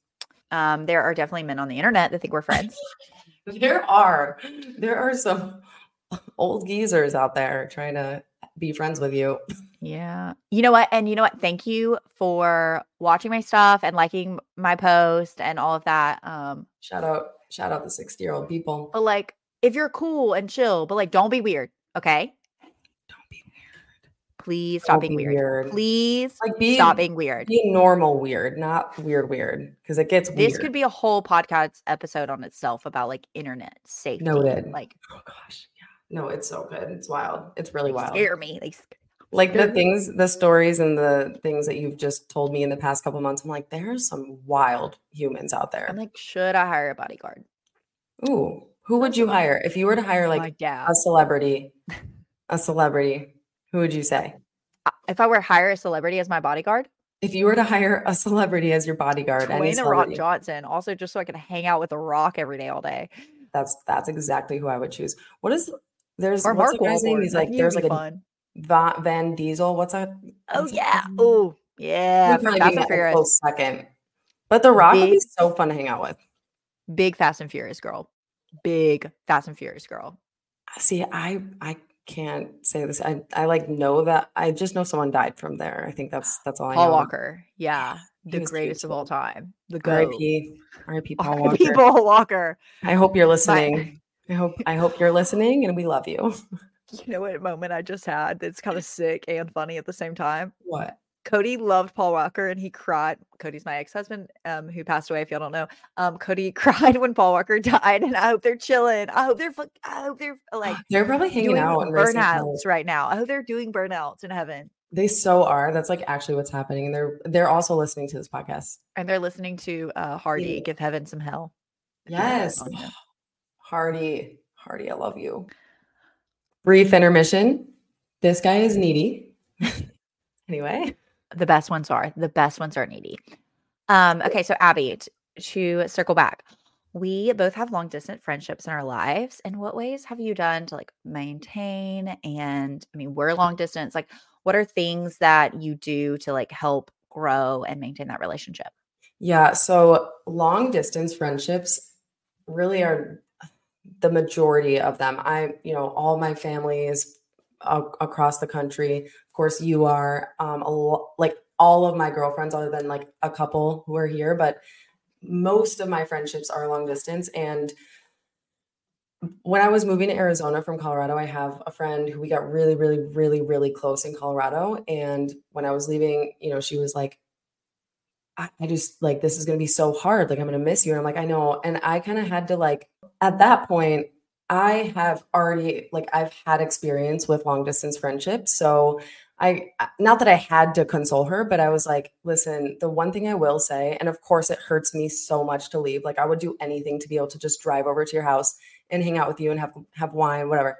Um, there are definitely men on the internet that think we're friends. There are. There are some old geezers out there trying to be friends with you. Yeah. You know what? And you know what? Thank you for watching my stuff and liking my post and all of that. Um, shout out, shout out the sixty year old people. But like, if you're cool and chill, but like, don't be weird. Okay. Don't be weird. Please stop don't being be weird. weird. Please like be, stop being weird. Be normal weird, not weird weird. Cause it gets weird. This could be a whole podcast episode on itself about like internet safety. Noted. Like, oh gosh. No, it's so good. It's wild. It's really wild. Scare me. Like, scare like the me. things, the stories and the things that you've just told me in the past couple months. I'm like, there's some wild humans out there. I'm like, should I hire a bodyguard? Ooh, who would you hire? If you were to hire like a celebrity, a celebrity, who would you say? If I were to hire a celebrity as my bodyguard? If you were to hire a celebrity as your bodyguard. Dwayne The Rock Johnson. Also, just so I could hang out with The Rock every day, all day. That's, that's exactly who I would choose. What is... There's or what's Mark the guy's name? He's like, there's like a fun. Van Diesel. What's that? Oh yeah. Oh yeah. Fast and Furious. Second, but The Rock big, would be so fun to hang out with. Big Fast and Furious girl. Big Fast and Furious girl. See, I I can't say this. I I like know that I just know someone died from there. I think that's that's all I know. Paul Walker. Yeah. The greatest beautiful. of all time. The goat. R I P Paul Walker. Paul Walker. I hope you're listening. My- I hope I hope you're listening and we love you. You know what moment I just had that's kind of sick and funny at the same time? What? Cody loved Paul Walker and he cried. Cody's my ex-husband um, who passed away, if y'all don't know. Um, Cody cried when Paul Walker died, and I hope they're chilling. I hope they're I hope they're like they're probably hanging out in burnouts right now. I hope they're doing burnouts in heaven. They so are. That's like actually what's happening. And they're they're also listening to this podcast. And they're listening to uh, Hardy yeah. Give Heaven Some Hell. Yes. Hardy, Hardy, I love you. Brief intermission. This guy is needy. Anyway, the best ones are the best ones are needy. Um, okay, so Abby, t- to circle back, we both have long distance friendships in our lives. And what ways have you done to like maintain? And I mean, we're long distance. Like, what are things that you do to like help grow and maintain that relationship? Yeah. So long distance friendships really are. The majority of them, I, you know, all my family is uh, across the country. Of course, you are um, a lo- like all of my girlfriends, other than like a couple who are here. But most of my friendships are long distance. And when I was moving to Arizona from Colorado, I have a friend who we got really, really, really, really close in Colorado. And when I was leaving, you know, she was like, I, I just like, this is going to be so hard. Like, I'm going to miss you. And I'm like, I know. And I kind of had to like, at that point, I have already, like, I've had experience with long distance friendships. So I, not that I had to console her, but I was like, listen, the one thing I will say, and of course it hurts me so much to leave. Like, I would do anything to be able to just drive over to your house and hang out with you and have, have wine, whatever.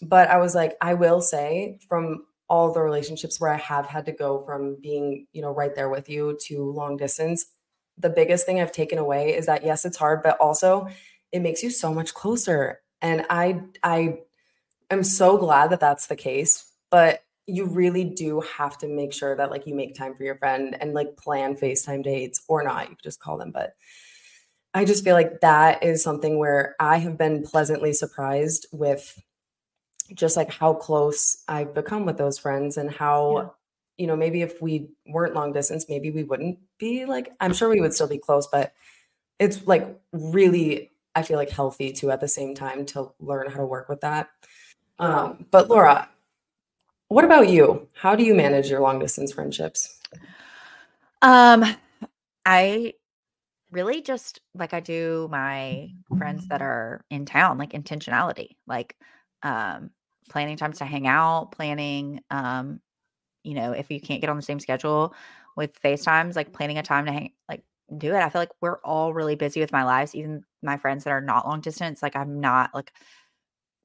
But I was like, I will say, from all the relationships where I have had to go from being, you know, right there with you to long distance, the biggest thing I've taken away is that, yes, it's hard, but also it makes you so much closer. And I, I am so glad that that's the case, but you really do have to make sure that, like, you make time for your friend and, like, plan FaceTime dates or not. You could just call them. But I just feel like that is something where I have been pleasantly surprised with just like how close I've become with those friends and how, yeah. you know, maybe if we weren't long distance, maybe we wouldn't be like, I'm sure we would still be close, but it's like really, I feel like healthy too at the same time to learn how to work with that. Yeah. Um, but Laura, what about you? How do you manage your long distance friendships? Um, I really just, like, I do my friends that are in town, like intentionality, like, um, planning times to hang out, planning, um, you know, if you can't get on the same schedule with FaceTimes, like planning a time to hang, like do it. I feel like we're all really busy with my lives, even my friends that are not long distance. Like, I'm not like,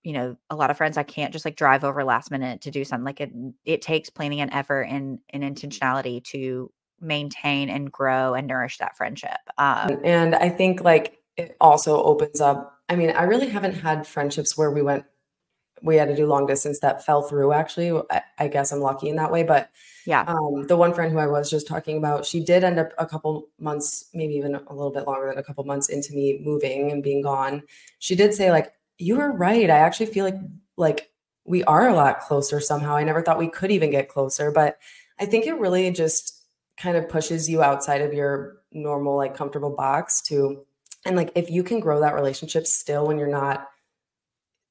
you know, a lot of friends, I can't just like drive over last minute to do something. Like it, it takes planning and effort and, and intentionality to maintain and grow and nourish that friendship. Um, and I think like it also opens up, I mean, I really haven't had friendships where we went, we had to do long distance that fell through. Actually, I, I guess I'm lucky in that way, but yeah. Um, the one friend who I was just talking about, she did end up a couple months, maybe even a little bit longer than a couple months into me moving and being gone. She did say like, you were right. I actually feel like, like we are a lot closer somehow. I never thought we could even get closer, but I think it really just kind of pushes you outside of your normal, like comfortable box to, and like, if you can grow that relationship still when you're not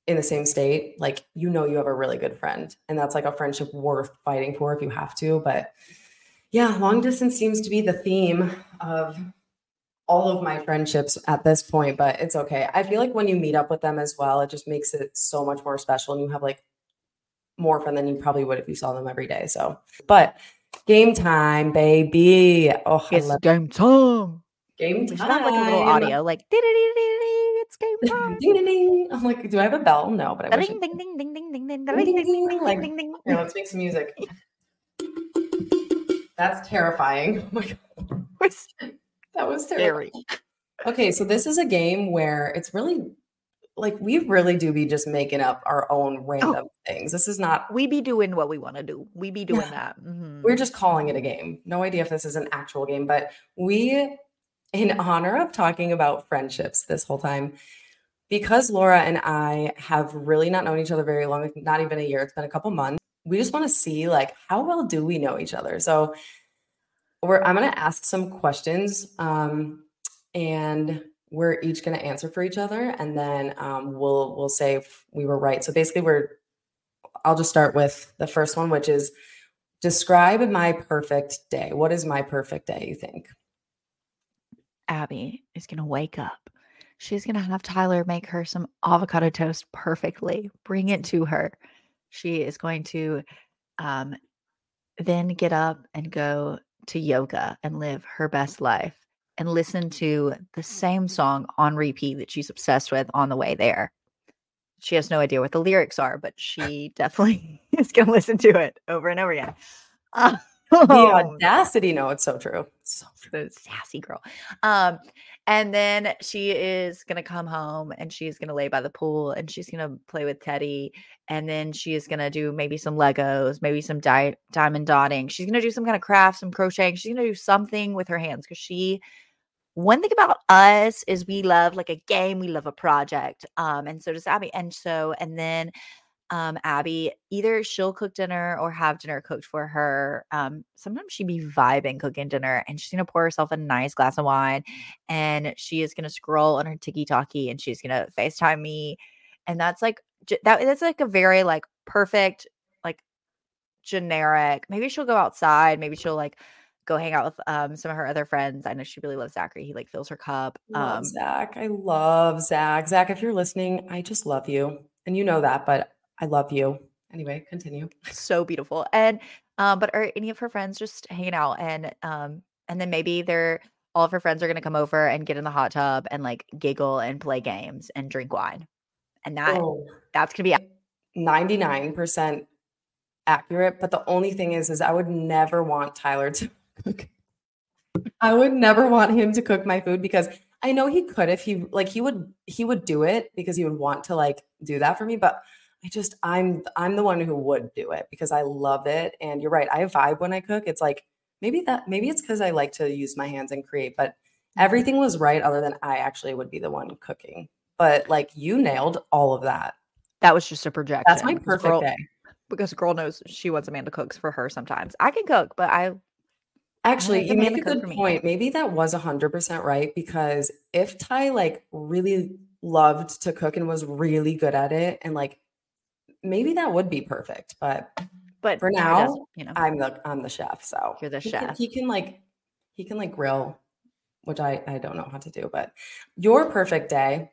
in the same state, like, you know, you have a really good friend, and that's like a friendship worth fighting for if you have to. But yeah, long distance seems to be the theme of all of my friendships at this point, but it's okay. I feel like when you meet up with them as well, it just makes it so much more special, and you have like more fun than you probably would if you saw them every day. So, but game time, baby. Oh, it's game time. Game time. I have like a little audio, like, it's game time. Ding, ding, ding. I'm like, do I have a bell? No, but I wish. Ding, ding, ding, ding, ding, ding, ding, ding, ding, ding, ding. Here, let's make some music. That's terrifying. Oh my God. That was terrible. Okay, so this is a game where it's really like we really do be just making up our own random oh. things. This is not. We be doing what we want to do. We be doing yeah. that. Mm-hmm. We're just calling it a game. No idea if this is an actual game, but we, in honor of talking about friendships this whole time, because Laura and I have really not known each other very long, not even a year, it's been a couple months. We just want to see like how well do we know each other. So We're, I'm going to ask some questions um, and we're each going to answer for each other. And then um, we'll, we'll say if we were right. So basically we're, I'll just start with the first one, which is describe my perfect day. What is my perfect day, you think? Abby is going to wake up. She's going to have Tyler make her some avocado toast perfectly. Bring it to her. She is going to um, then get up and go to yoga and live her best life and listen to the same song on repeat that she's obsessed with on the way there. She has no idea what the lyrics are, but she definitely is going to listen to it over and over again. Uh, the oh, audacity. No, it's so true. So true. Sassy girl. Um, and then she is going to come home and she's going to lay by the pool and she's going to play with Teddy. And then she is going to do maybe some Legos, maybe some di- diamond dotting. She's going to do some kind of craft, some crocheting. She's going to do something with her hands because she, one thing about us is we love like a game. We love a project. Um, and so does Abby. And so, and then um, Abby, either she'll cook dinner or have dinner cooked for her. Um, sometimes she'd be vibing cooking dinner, and she's going to pour herself a nice glass of wine, and she is going to scroll on her TikTok, and she's going to FaceTime me. And that's like, that, that's like a very like perfect, like generic, maybe she'll go outside. Maybe she'll like go hang out with um, some of her other friends. I know she really loves Zachary. He like fills her cup. Love um, Zach. I love Zach. Zach, if you're listening, I just love you. And you know that, but I love you. Anyway, continue. So beautiful. And, um, but are any of her friends just hanging out? And, um, and then maybe they're, all of her friends are going to come over and get in the hot tub and like giggle and play games and drink wine. And that, oh, that's going to be ninety-nine percent accurate. But the only thing is, is I would never want Tyler to cook. I would never want him to cook my food, because I know he could, if he like, he would, he would do it because he would want to like do that for me. But I just, I'm, I'm the one who would do it because I love it. And you're right. I vibe when I cook. It's like, maybe that, maybe it's because I like to use my hands and create, but everything was right. Other than I actually would be the one cooking, but like you nailed all of that. That was just a projection. That's my perfect girl, day. Because a girl knows she wants Amanda cooks for her sometimes. I can cook, but I, Actually, you make a good point. Maybe that was one hundred percent right, because if Ty like really loved to cook and was really good at it, and like maybe that would be perfect. But but for now, you know, I'm the I'm the chef, so you're the he chef. Can, he can like he can like grill, which I I don't know how to do. But your perfect day,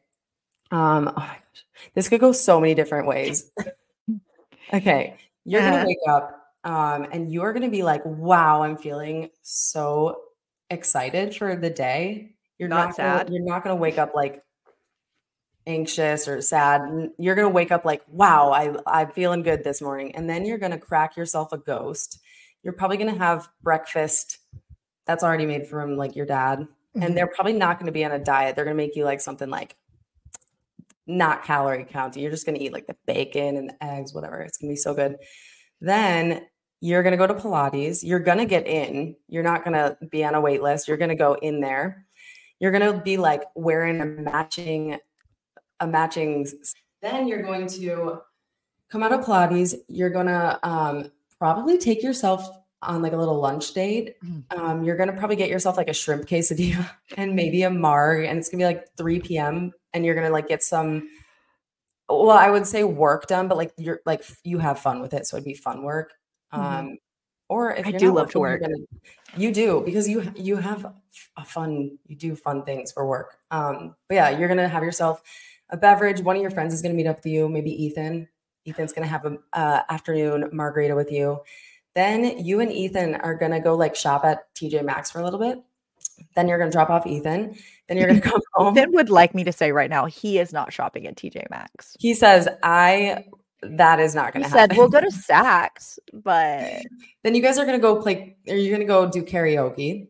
um, oh my gosh, this could go so many different ways. Okay, you're gonna wake up. Um, and you're going to be like, wow, I'm feeling so excited for the day. You're not, not sad. Gonna, you're not going to wake up like anxious or sad. You're going to wake up like, wow, I, I'm feeling good this morning. And then you're going to crack yourself a ghost. You're probably going to have breakfast that's already made from like your dad. Mm-hmm. And they're probably not going to be on a diet. They're going to make you like something like not calorie counting. You're just going to eat like the bacon and the eggs, whatever. It's going to be so good. Then you're going to go to Pilates. You're going to get in. You're not going to be on a wait list. You're going to go in there. You're going to be like wearing a matching, a matching. Then you're going to come out of Pilates. You're going to um, probably take yourself on like a little lunch date. Um, you're going to probably get yourself like a shrimp quesadilla and maybe a marg, and it's gonna be like three p.m. and you're going to like get some, well, I would say work done, but like you're like, you have fun with it. So it'd be fun work. Um, mm-hmm. Or if I do love to work, gonna, you do, because you, you have a fun, you do fun things for work. Um, but yeah, you're going to have yourself a beverage. One of your friends is going to meet up with you. Maybe Ethan, Ethan's going to have an uh, afternoon margarita with you. Then you and Ethan are going to go like shop at T J Maxx for a little bit. Then you're going to drop off Ethan. Then you're going to come home. Ethan would like me to say right now, he is not shopping at T J Maxx. He says, I, that is not going to happen. He said, we'll go to Saks, but. Then you guys are going to go play, or you're going to go do karaoke.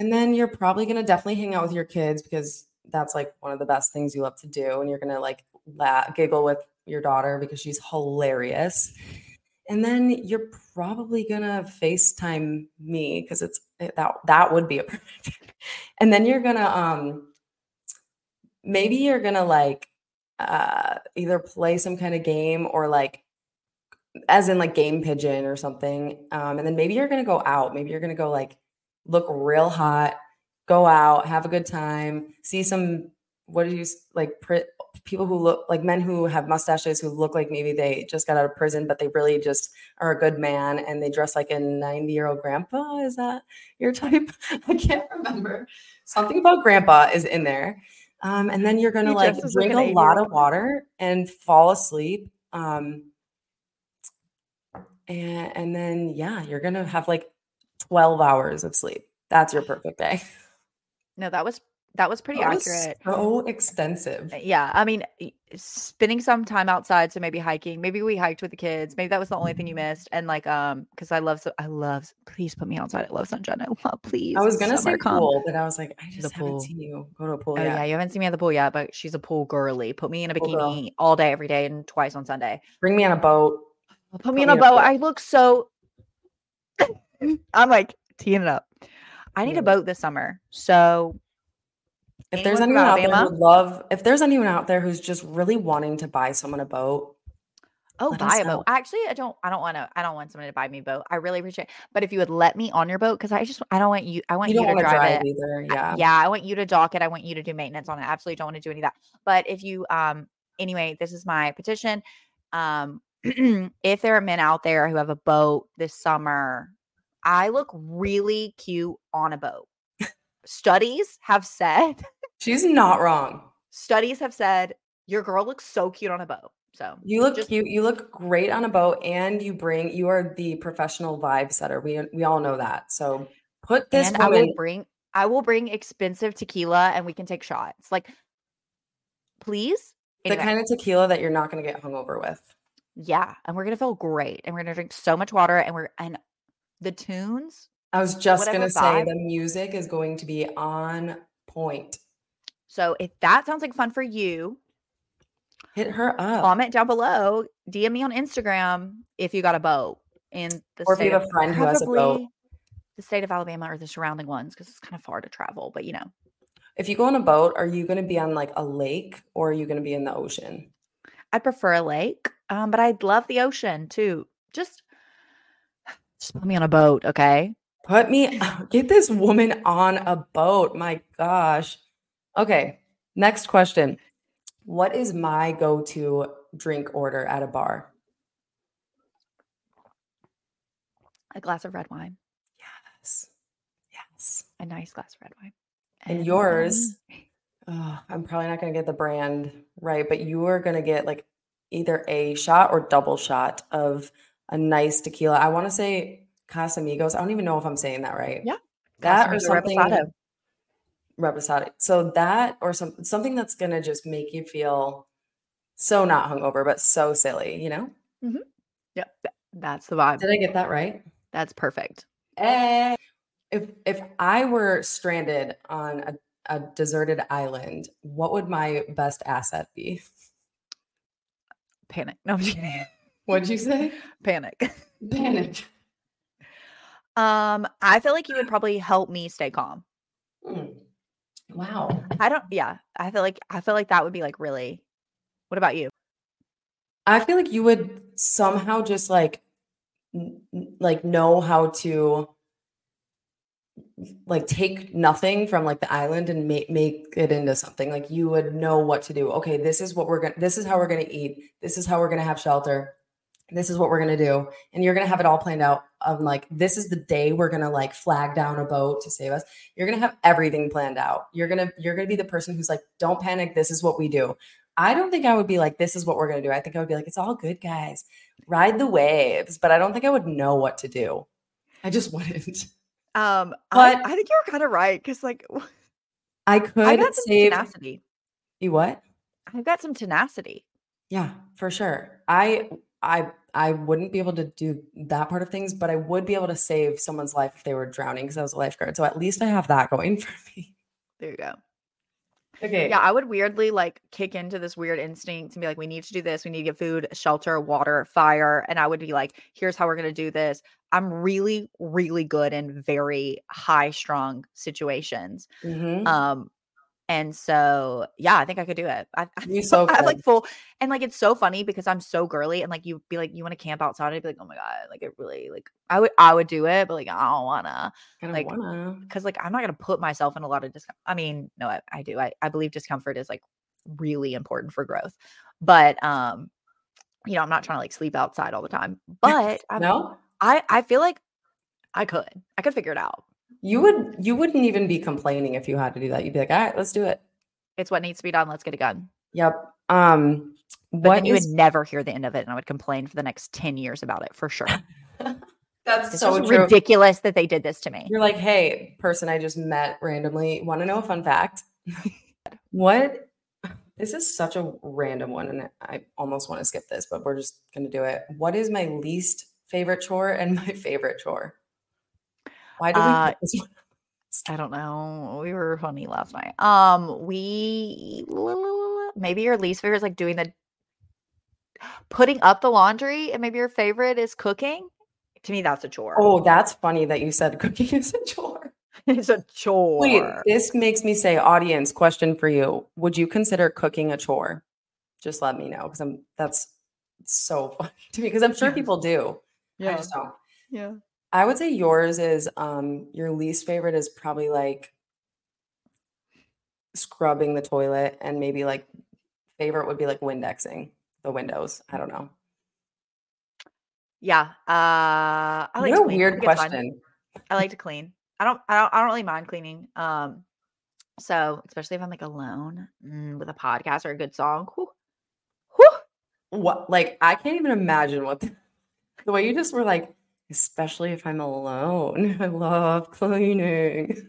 And then you're probably going to definitely hang out with your kids, because that's like one of the best things you love to do. And you're going to like laugh, giggle with your daughter because she's hilarious. And then you're probably going to FaceTime me, because it's that that would be a perfect. And then you're going to um maybe you're going to like uh either play some kind of game, or like as in like game pigeon or something. Um and then maybe you're going to go out. Maybe you're going to go like look real hot, go out, have a good time, see some what do you like print people who look like men who have mustaches, who look like maybe they just got out of prison, but they really just are a good man, and they dress like a ninety year old grandpa. Is that your type? I can't remember. Something about grandpa is in there. Um, and then you're going to like drink like a lot of water and fall asleep. Um, and, and then, yeah, you're going to have like twelve hours of sleep. That's your perfect day. No, that was That was pretty that accurate. Was so extensive. Yeah. I mean, spending some time outside. So maybe hiking, maybe we hiked with the kids. Maybe that was the only thing you missed. And like, um, cause I love, so I love, please put me outside. I love sunshine. I love, please. I was going to say pool, but I was like, I just haven't seen you go to a pool. Oh, yeah. You haven't seen me at the pool yet, but she's a pool girly. Put me in a bikini all day, every day, and twice on Sunday. Bring me on a boat. Put, put me in a boat. boat. I look so, I'm like teeing it up. I need yeah. a boat this summer. So If anyone there's anyone out there who would love, if there's anyone out there who's just really wanting to buy someone a boat, Oh, let buy a boat. Actually, I don't, I don't want to, I don't want somebody to buy me a boat. I really appreciate it. But if you would let me on your boat, because I just, I don't want you, I want you, you don't to drive, drive it. Either. Yeah. I, yeah. I want you to dock it. I want you to do maintenance on it. I absolutely don't want to do any of that. But if you, um, anyway, this is my petition. Um, if there are men out there who have a boat this summer, I look really cute on a boat. Studies have said. She's not wrong. Studies have said your girl looks so cute on a boat. So you look just, cute. You look great on a boat, and you bring. You are the professional vibe setter. We we all know that. So put this. And woman- I will bring. I will bring expensive tequila, and we can take shots. Like, please. Anyway. The kind of tequila that you're not going to get hungover with. Yeah, and we're going to feel great, and we're going to drink so much water, and we're and the tunes. I was just going to say the music is going to be on point. So if that sounds like fun for you. Hit her up. Comment down below. D M me on Instagram if you got a boat in the or state if you have a friend who has a boat, the state of Alabama or the surrounding ones, because it's kind of far to travel. But you know, if you go on a boat, are you going to be on like a lake or are you going to be in the ocean? I prefer a lake, um, but I'd love the ocean too. Just, just put me on a boat, okay? Put me. Get this woman on a boat. My gosh. Okay. Next question. What is my go-to drink order at a bar? A glass of red wine. Yes. Yes. A nice glass of red wine. And, and yours, oh, I'm probably not going to get the brand right, but you are going to get like either a shot or double shot of a nice tequila. I want to say Casamigos. I don't even know if I'm saying that right. Yeah. That Casamigos or something. Reposado. Reposado. So that or some, something that's going to just make you feel so not hungover, but so silly, you know? Mm-hmm. Yep. That's the vibe. Did I get that right? That's perfect. Hey. If if I were stranded on a, a deserted island, what would my best asset be? Panic. No, I'm just kidding. What'd you say? Panic. Panic. Um, I feel like you would probably help me stay calm. Hmm. Wow. I don't, yeah, I feel like, I feel like that would be like, really, what about you? I feel like you would somehow just like, n- like know how to like take nothing from like the island and make, make it into something. Like you would know what to do. Okay. This is what we're going to, this is how we're going to eat. This is how we're going to have shelter. This is what we're going to do. And you're going to have it all planned out of like, this is the day we're going to like flag down a boat to save us. You're going to have everything planned out. You're going to, you're going to be the person who's like, don't panic. This is what we do. I don't think I would be like, this is what we're going to do. I think I would be like, it's all good, guys. Ride the waves. But I don't think I would know what to do. I just wouldn't. Um, but I, I think you're kind of right. Cause like I could I got save some tenacity. You what? I've got some tenacity. Yeah, for sure. I, I, I wouldn't be able to do that part of things, but I would be able to save someone's life if they were drowning because I was a lifeguard. So at least I have that going for me. There you go. Okay. Yeah, I would weirdly like kick into this weird instinct and be like, we need to do this. We need to get food, shelter, water, fire. And I would be like, here's how we're going to do this. I'm really, really good in very high strung situations. Mm-hmm. Um, And so, yeah, I think I could do it. I, I, so I have like full, and like, it's so funny because I'm so girly and like, you'd be like, you want to camp outside. I'd be like, oh my God, like it really, like I would, I would do it, but like, I don't wanna I don't like, wanna. Cause like, I'm not going to put myself in a lot of discomfort. I mean, no, I, I do. I, I believe discomfort is like really important for growth, but, um, you know, I'm not trying to like sleep outside all the time, but I, no? I, I feel like I could, I could figure it out. You would, you wouldn't even be complaining if you had to do that. You'd be like, all right, let's do it. It's what needs to be done. Let's get it done. Yep. Um, but what then you is... would never hear the end of it. And I would complain for the next ten years about it for sure. That's this so is true. Ridiculous that they did this to me. You're like, hey, person I just met randomly. Want to know a fun fact? What? This is such a random one. And I almost want to skip this, but we're just going to do it. What is my least favorite chore and my favorite chore? Why do we? Uh, this I don't know. We were funny last night. Um, we maybe your least favorite is like doing the putting up the laundry, and maybe your favorite is cooking. To me, that's a chore. Oh, that's funny that you said cooking is a chore. It's a chore. Wait, this makes me say, audience question for you: would you consider cooking a chore? Just let me know because I'm. That's so funny to me because I'm sure people do. Yeah. I just don't. Yeah. I would say yours is um, your least favorite is probably like scrubbing the toilet, and maybe like favorite would be like Windexing the windows. I don't know. Yeah. Uh, I like what to a clean. Weird question. I like to clean. I don't, I don't, I don't really mind cleaning. Um, so especially if I'm like alone mm, with a podcast or a good song. Whew. Whew. What? Like, I can't even imagine what the, the way you just were like, especially if I'm alone. I love cleaning.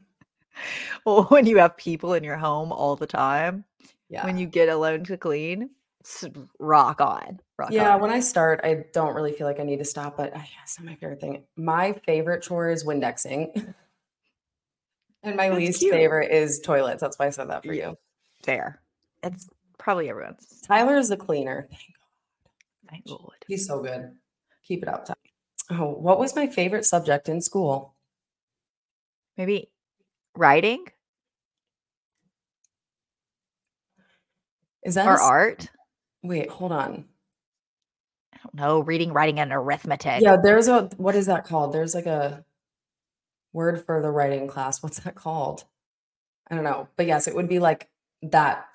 Well, when you have people in your home all the time, yeah. When you get alone to clean, rock on. Rock yeah, on. When I start, I don't really feel like I need to stop, but oh, it's not my favorite thing. My favorite chore is Windexing. And my That's least cute. favorite is toilets. That's why I said that for you. Fair. It's probably everyone's. Tyler is the cleaner. Thank God. Thank He's so good. Keep it up, Tyler. Oh, what was my favorite subject in school? Maybe writing? Is that or a... art? Wait, hold on. I don't know. Reading, writing, and arithmetic. Yeah, there's a, what is that called? There's like a word for the writing class. What's that called? I don't know. But yes, it would be like that,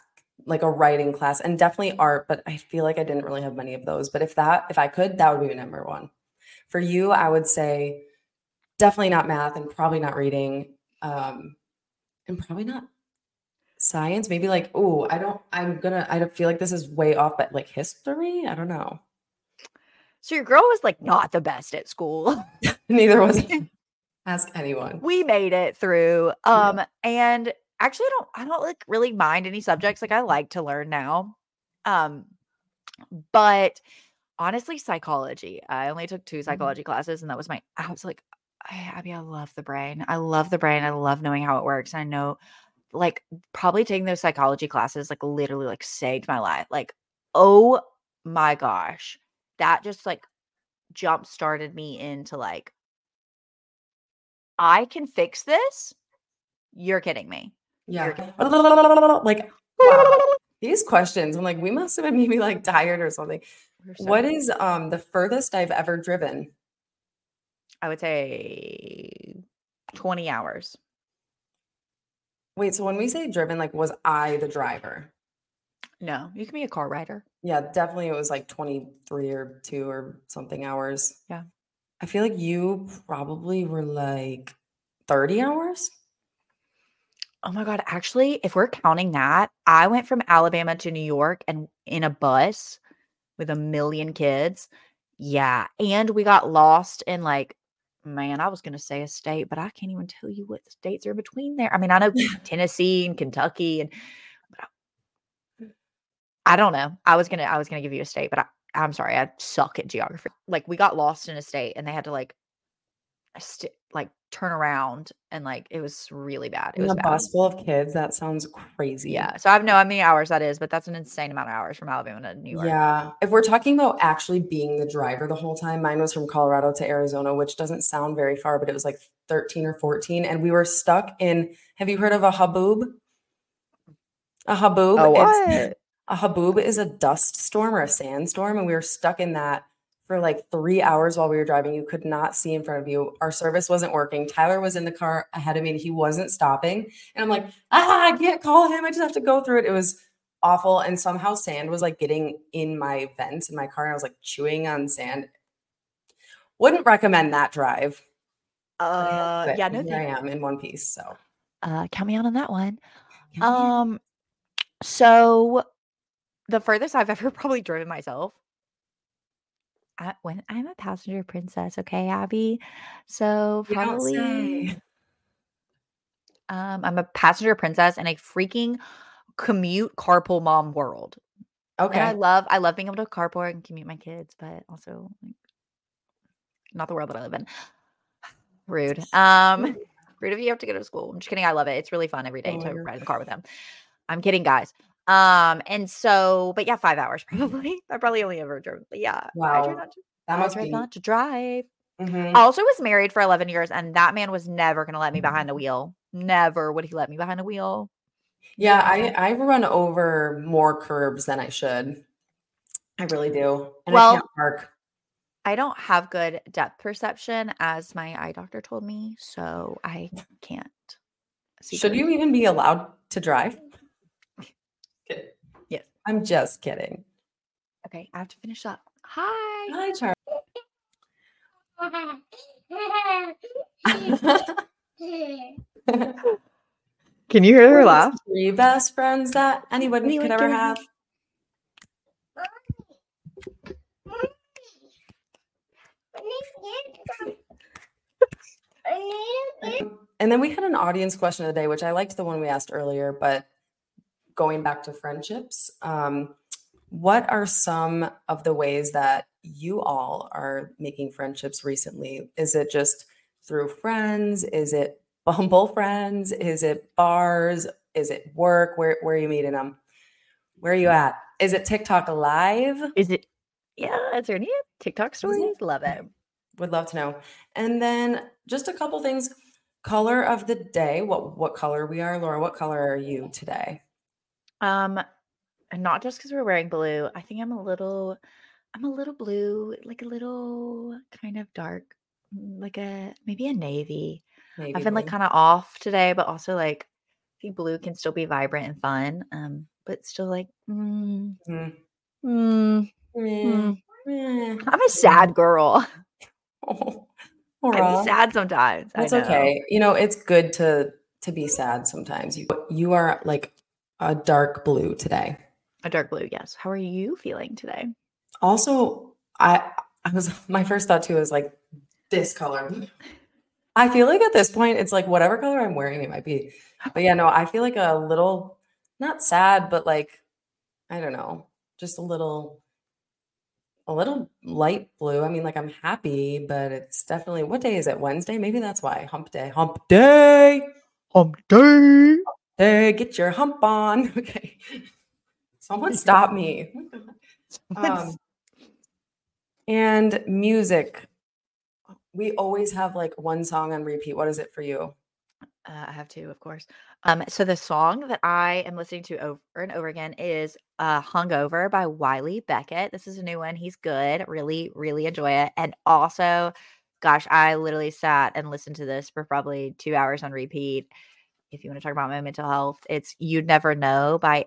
like a writing class, and definitely art. But I feel like I didn't really have many of those. But if that, if I could, that would be number one. For you, I would say definitely not math, and probably not reading, um, and probably not science. Maybe like, oh, I don't, I'm gonna, I don't feel like this is way off, but like history, I don't know. So your girl was like not the best at school. Neither was I. Ask anyone. We made it through. Um, yeah. And actually, I don't, I don't like really mind any subjects. Like I like to learn now. Um, but honestly, psychology. I only took two psychology mm-hmm. classes, and that was my, I was like, Abby, I love the brain. I love the brain. I love knowing how it works. And I know, like, probably taking those psychology classes, like, literally, like, saved my life. Like, oh my gosh. That just, like, jump started me into, like, I can fix this. You're kidding me. Yeah. Kidding me. Like, wow. These questions, I'm like, we must have been maybe, like, tired or something. What is um the furthest I've ever driven? I would say twenty hours. Wait, so when we say driven, like, was I the driver? No, you can be a car rider. Yeah, definitely. It was like twenty-three or two or something hours. Yeah. I feel like you probably were like thirty hours. Oh my God. Actually, if we're counting that, I went from Alabama to New York and in a bus with a million kids. Yeah. And we got lost in like, man, I was going to say a state, but I can't even tell you what states are between there. I mean, I know Tennessee and Kentucky, and but I, I don't know. I was going to, I was going to give you a state, but I, I'm sorry. I suck at geography. Like, we got lost in a state, and they had to like, st- like turn around, and like, it was really bad. It was a bus full of kids. That sounds crazy. Yeah. So I have no idea how many hours that is, but that's an insane amount of hours from Alabama to New York. Yeah. If we're talking about actually being the driver the whole time, mine was from Colorado to Arizona, which doesn't sound very far, but it was like thirteen or fourteen. And we were stuck in, have you heard of a haboob? A haboob. A what? It's, a haboob is a dust storm or a sandstorm. And we were stuck in that for like three hours while we were driving. You could not see in front of you. Our service wasn't working. Tyler was in the car ahead of me, and he wasn't stopping. And I'm like, ah, I can't call him. I just have to go through it. It was awful. And somehow sand was like getting in my vents in my car, and I was like chewing on sand. Wouldn't recommend that drive. Uh, but yeah, no, here I am in one piece. So uh, count me out on that one. Um, so the furthest I've ever probably driven myself. I, when I'm a passenger princess, okay, Abby. So probably, um, I'm a passenger princess in a freaking commute carpool mom world. Okay, and I love I love being able to carpool and commute my kids, but also like, not the world that I live in. Rude. Um, rude if you have to go to school. I'm just kidding. I love it. It's really fun every day oh, to ride in the car with them. I'm kidding, guys. Um, and so, but yeah, five hours probably. I probably only ever drove, but yeah. Wow. I tried not to, that must I tried be... not to drive. Mm-hmm. I also was married for eleven years, and that man was never going to let me behind the wheel. Never would he let me behind the wheel. Yeah. I, I've run over more curbs than I should. I really do. And well, I can't park. I don't have good depth perception, as my eye doctor told me, so I can't. Should you even be allowed to drive? Okay. Yes. I'm just kidding. Okay, I have to finish up. Hi. Hi, Charlie. Can you hear her laugh? Three best friends that anyone could ever have. And then we had an audience question of the day, which I liked the one we asked earlier, but going back to friendships, um, what are some of the ways that you all are making friendships recently? Is it just through friends? Is it Bumble friends? Is it bars? Is it work? Where, where are you meeting them? Where are you at? Is it TikTok Live? Is it? Yeah, is there any TikTok stories? Love it. Would love to know. And then just a couple things. Color of the day. What what color we are, Laura? What color are you today? Um, and not just because we're wearing blue. I think I'm a little, I'm a little blue, like a little kind of dark, like a maybe a navy. Navy I've been blue. Like kind of off today, but also like I think blue can still be vibrant and fun. Um, but still like. Mm, mm. Mm. Mm. Mm. I'm a sad girl. Oh, I'm sad sometimes. That's okay. You know, it's good to to be sad sometimes. You you are like a dark blue today. A dark blue, yes. How are you feeling today? Also, I I was my first thought too was like this color. I feel like at this point it's like whatever color I'm wearing it might be. But yeah, no, I feel like a little not sad, but like I don't know, just a little. A little light blue. I mean, like I'm happy, but it's definitely, what day is it? Wednesday? Maybe that's why. Hump day. Hump day. Hump day. Hump day. Get your hump on. Okay. Someone stop me. Um, and music. We always have like one song on repeat. What is it for you? Uh, I have two, of course. Um, so the song that I am listening to over and over again is uh, Hungover by Wiley Beckett. This is a new one. He's good. Really, really enjoy it. And also, gosh, I literally sat and listened to this for probably two hours on repeat. If you want to talk about my mental health, it's You'd Never Know by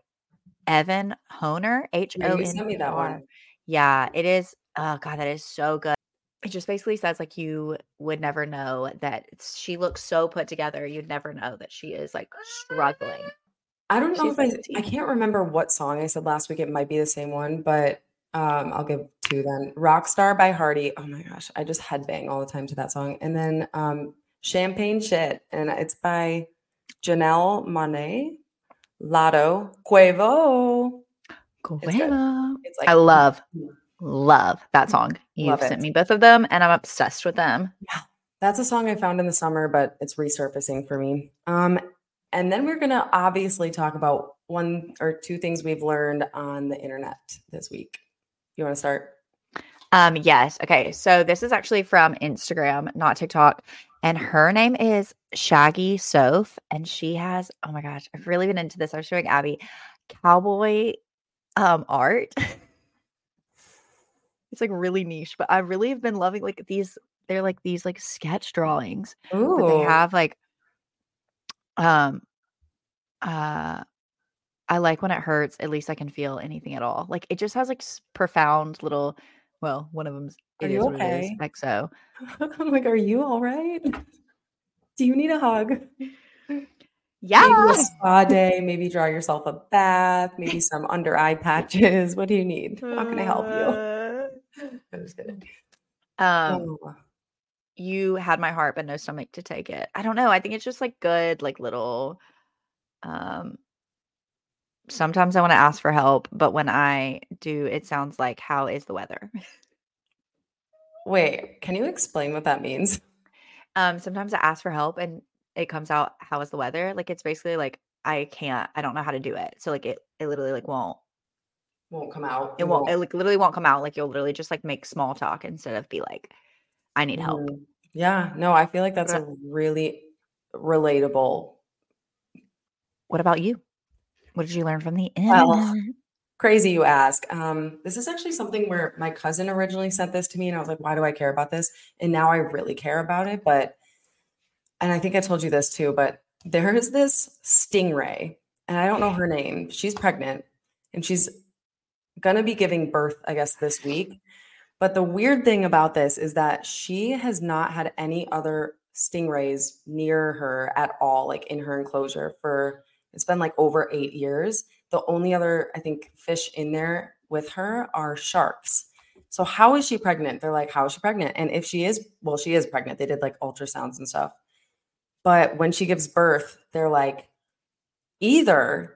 Evan Honer. H O N E R. You sent me that one. Yeah, it is. Oh, God, that is so good. It just basically says like you would never know that she looks so put together. You'd never know that she is like struggling. I don't know She's if like, I, I can't remember what song I said last week. It might be the same one, but um, I'll give two then. Rockstar by Hardy. Oh my gosh. I just headbang all the time to that song. And then um, Champagne Shit. And it's by Janelle Monáe, Lado Cuevo. Cuevo. It's, it's like I love Love that song. You've sent me both of them and I'm obsessed with them. Yeah. That's a song I found in the summer, but it's resurfacing for me. Um, and then we're going to obviously talk about one or two things we've learned on the internet this week. You want to start? Um, yes. Okay. So this is actually from Instagram, not TikTok. And her name is Shaggy Sof. And she has, oh my gosh, I've really been into this. I was showing Abby cowboy um, art. It's like really niche, but I really have been loving like these. They're like these like sketch drawings. Ooh. But they have like, um, uh, I like when it hurts. At least I can feel anything at all. Like it just has like profound little. Well, one of them is what it is. Like so. I'm like, are you all right? Do you need a hug? Yeah. Maybe a spa day. Maybe draw yourself a bath. Maybe some under eye patches. What do you need? How can I help you? I'm just kidding. Um, oh. You had my heart, but no stomach to take it. I don't know. I think it's just like good, like little. Um, sometimes I want to ask for help, but when I do, it sounds like, how is the weather? Wait, can you explain what that means? Um, sometimes I ask for help and it comes out, how is the weather? Like, it's basically like, I can't, I don't know how to do it. So like, it, it literally like won't. Won't come out. It won't. It like literally won't come out. Like you'll literally just like make small talk instead of be like, "I need help." Yeah. No, I feel like that's a really relatable. What about you? What did you learn from the internet? Well, Crazy you ask. Um, this is actually something where my cousin originally sent this to me and I was like, why do I care about this? And now I really care about it. But, and I think I told you this too, but there is this stingray and I don't know her name. She's pregnant and she's going to be giving birth, I guess, this week. But the weird thing about this is that she has not had any other stingrays near her at all, like in her enclosure for, it's been like over eight years. The only other, I think, fish in there with her are sharks. So how is she pregnant? They're like, how is she pregnant? And if she is, well, she is pregnant. They did like ultrasounds and stuff. But when she gives birth, they're like, either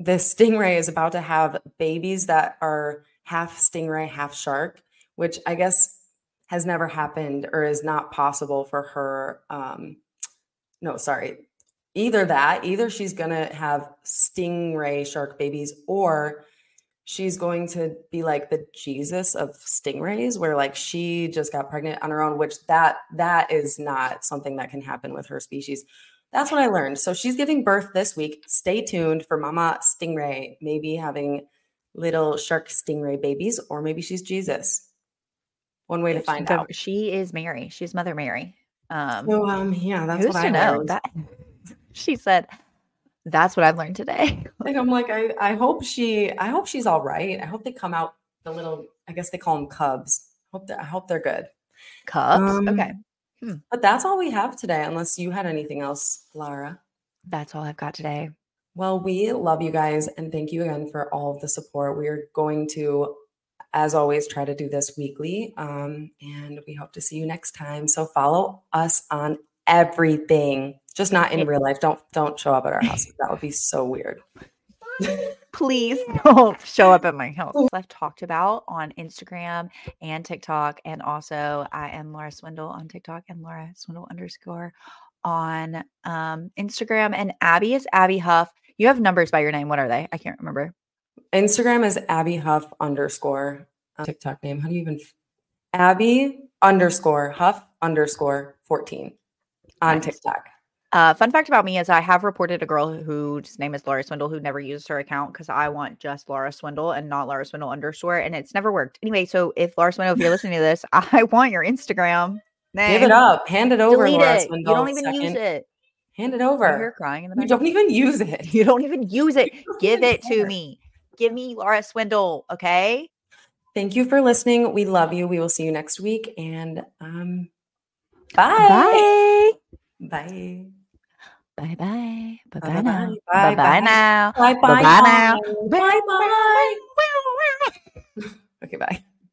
this stingray is about to have babies that are half stingray, half shark, which I guess has never happened or is not possible for her. Um, no, sorry. Either that, either she's going to have stingray shark babies or she's going to be like the Jesus of stingrays where like she just got pregnant on her own, which that that is not something that can happen with her species. That's what I learned. So she's giving birth this week. Stay tuned for Mama Stingray, maybe having little shark stingray babies, or maybe she's Jesus. One way to find out. She is Mary. She's Mother Mary. Um, so, um, yeah, that's what I learned. That- She said, that's what I've learned today. And I'm like, I, I hope she, I hope she's all right. I hope they come out the little, I guess they call them cubs. Hope that, I hope they're good. Cubs. Um, okay. Hmm. But that's all we have today. Unless you had anything else, Laura. That's all I've got today. Well, we love you guys. And thank you again for all of the support. We are going to, as always, try to do this weekly. Um, and we hope to see you next time. So follow us on everything. Just not in real life. Don't don't show up at our house. That would be so weird. Please don't show up at my house. I've talked about on Instagram and TikTok. And also I am Laura Swindle on TikTok and Laura Swindle underscore on um, Instagram. And Abby is Abby Huff. You have numbers by your name. What are they? I can't remember. Instagram is Abby Huff underscore um, TikTok name. How do you even? Abby underscore Huff underscore fourteen on nice. TikTok. Uh, fun fact about me is I have reported a girl whose name is Laura Swindle who never used her account because I want just Laura Swindle and not Laura Swindle underscore, and it's never worked. Anyway, so if Laura Swindle, if you're listening to this, I want your Instagram. Name. Give it up. Hand it over, Delete Laura it. Swindle. You don't even Second. Use it. Hand it over. You're crying in the background. You don't even use it. You don't even use it. Give it care. to me. Give me Laura Swindle, okay? Thank you for listening. We love you. We will see you next week, and um, bye. Bye. Bye. Bye-bye. Bye-bye now. Bye-bye now. Bye-bye now. Bye-bye. Bye-bye. Okay, bye.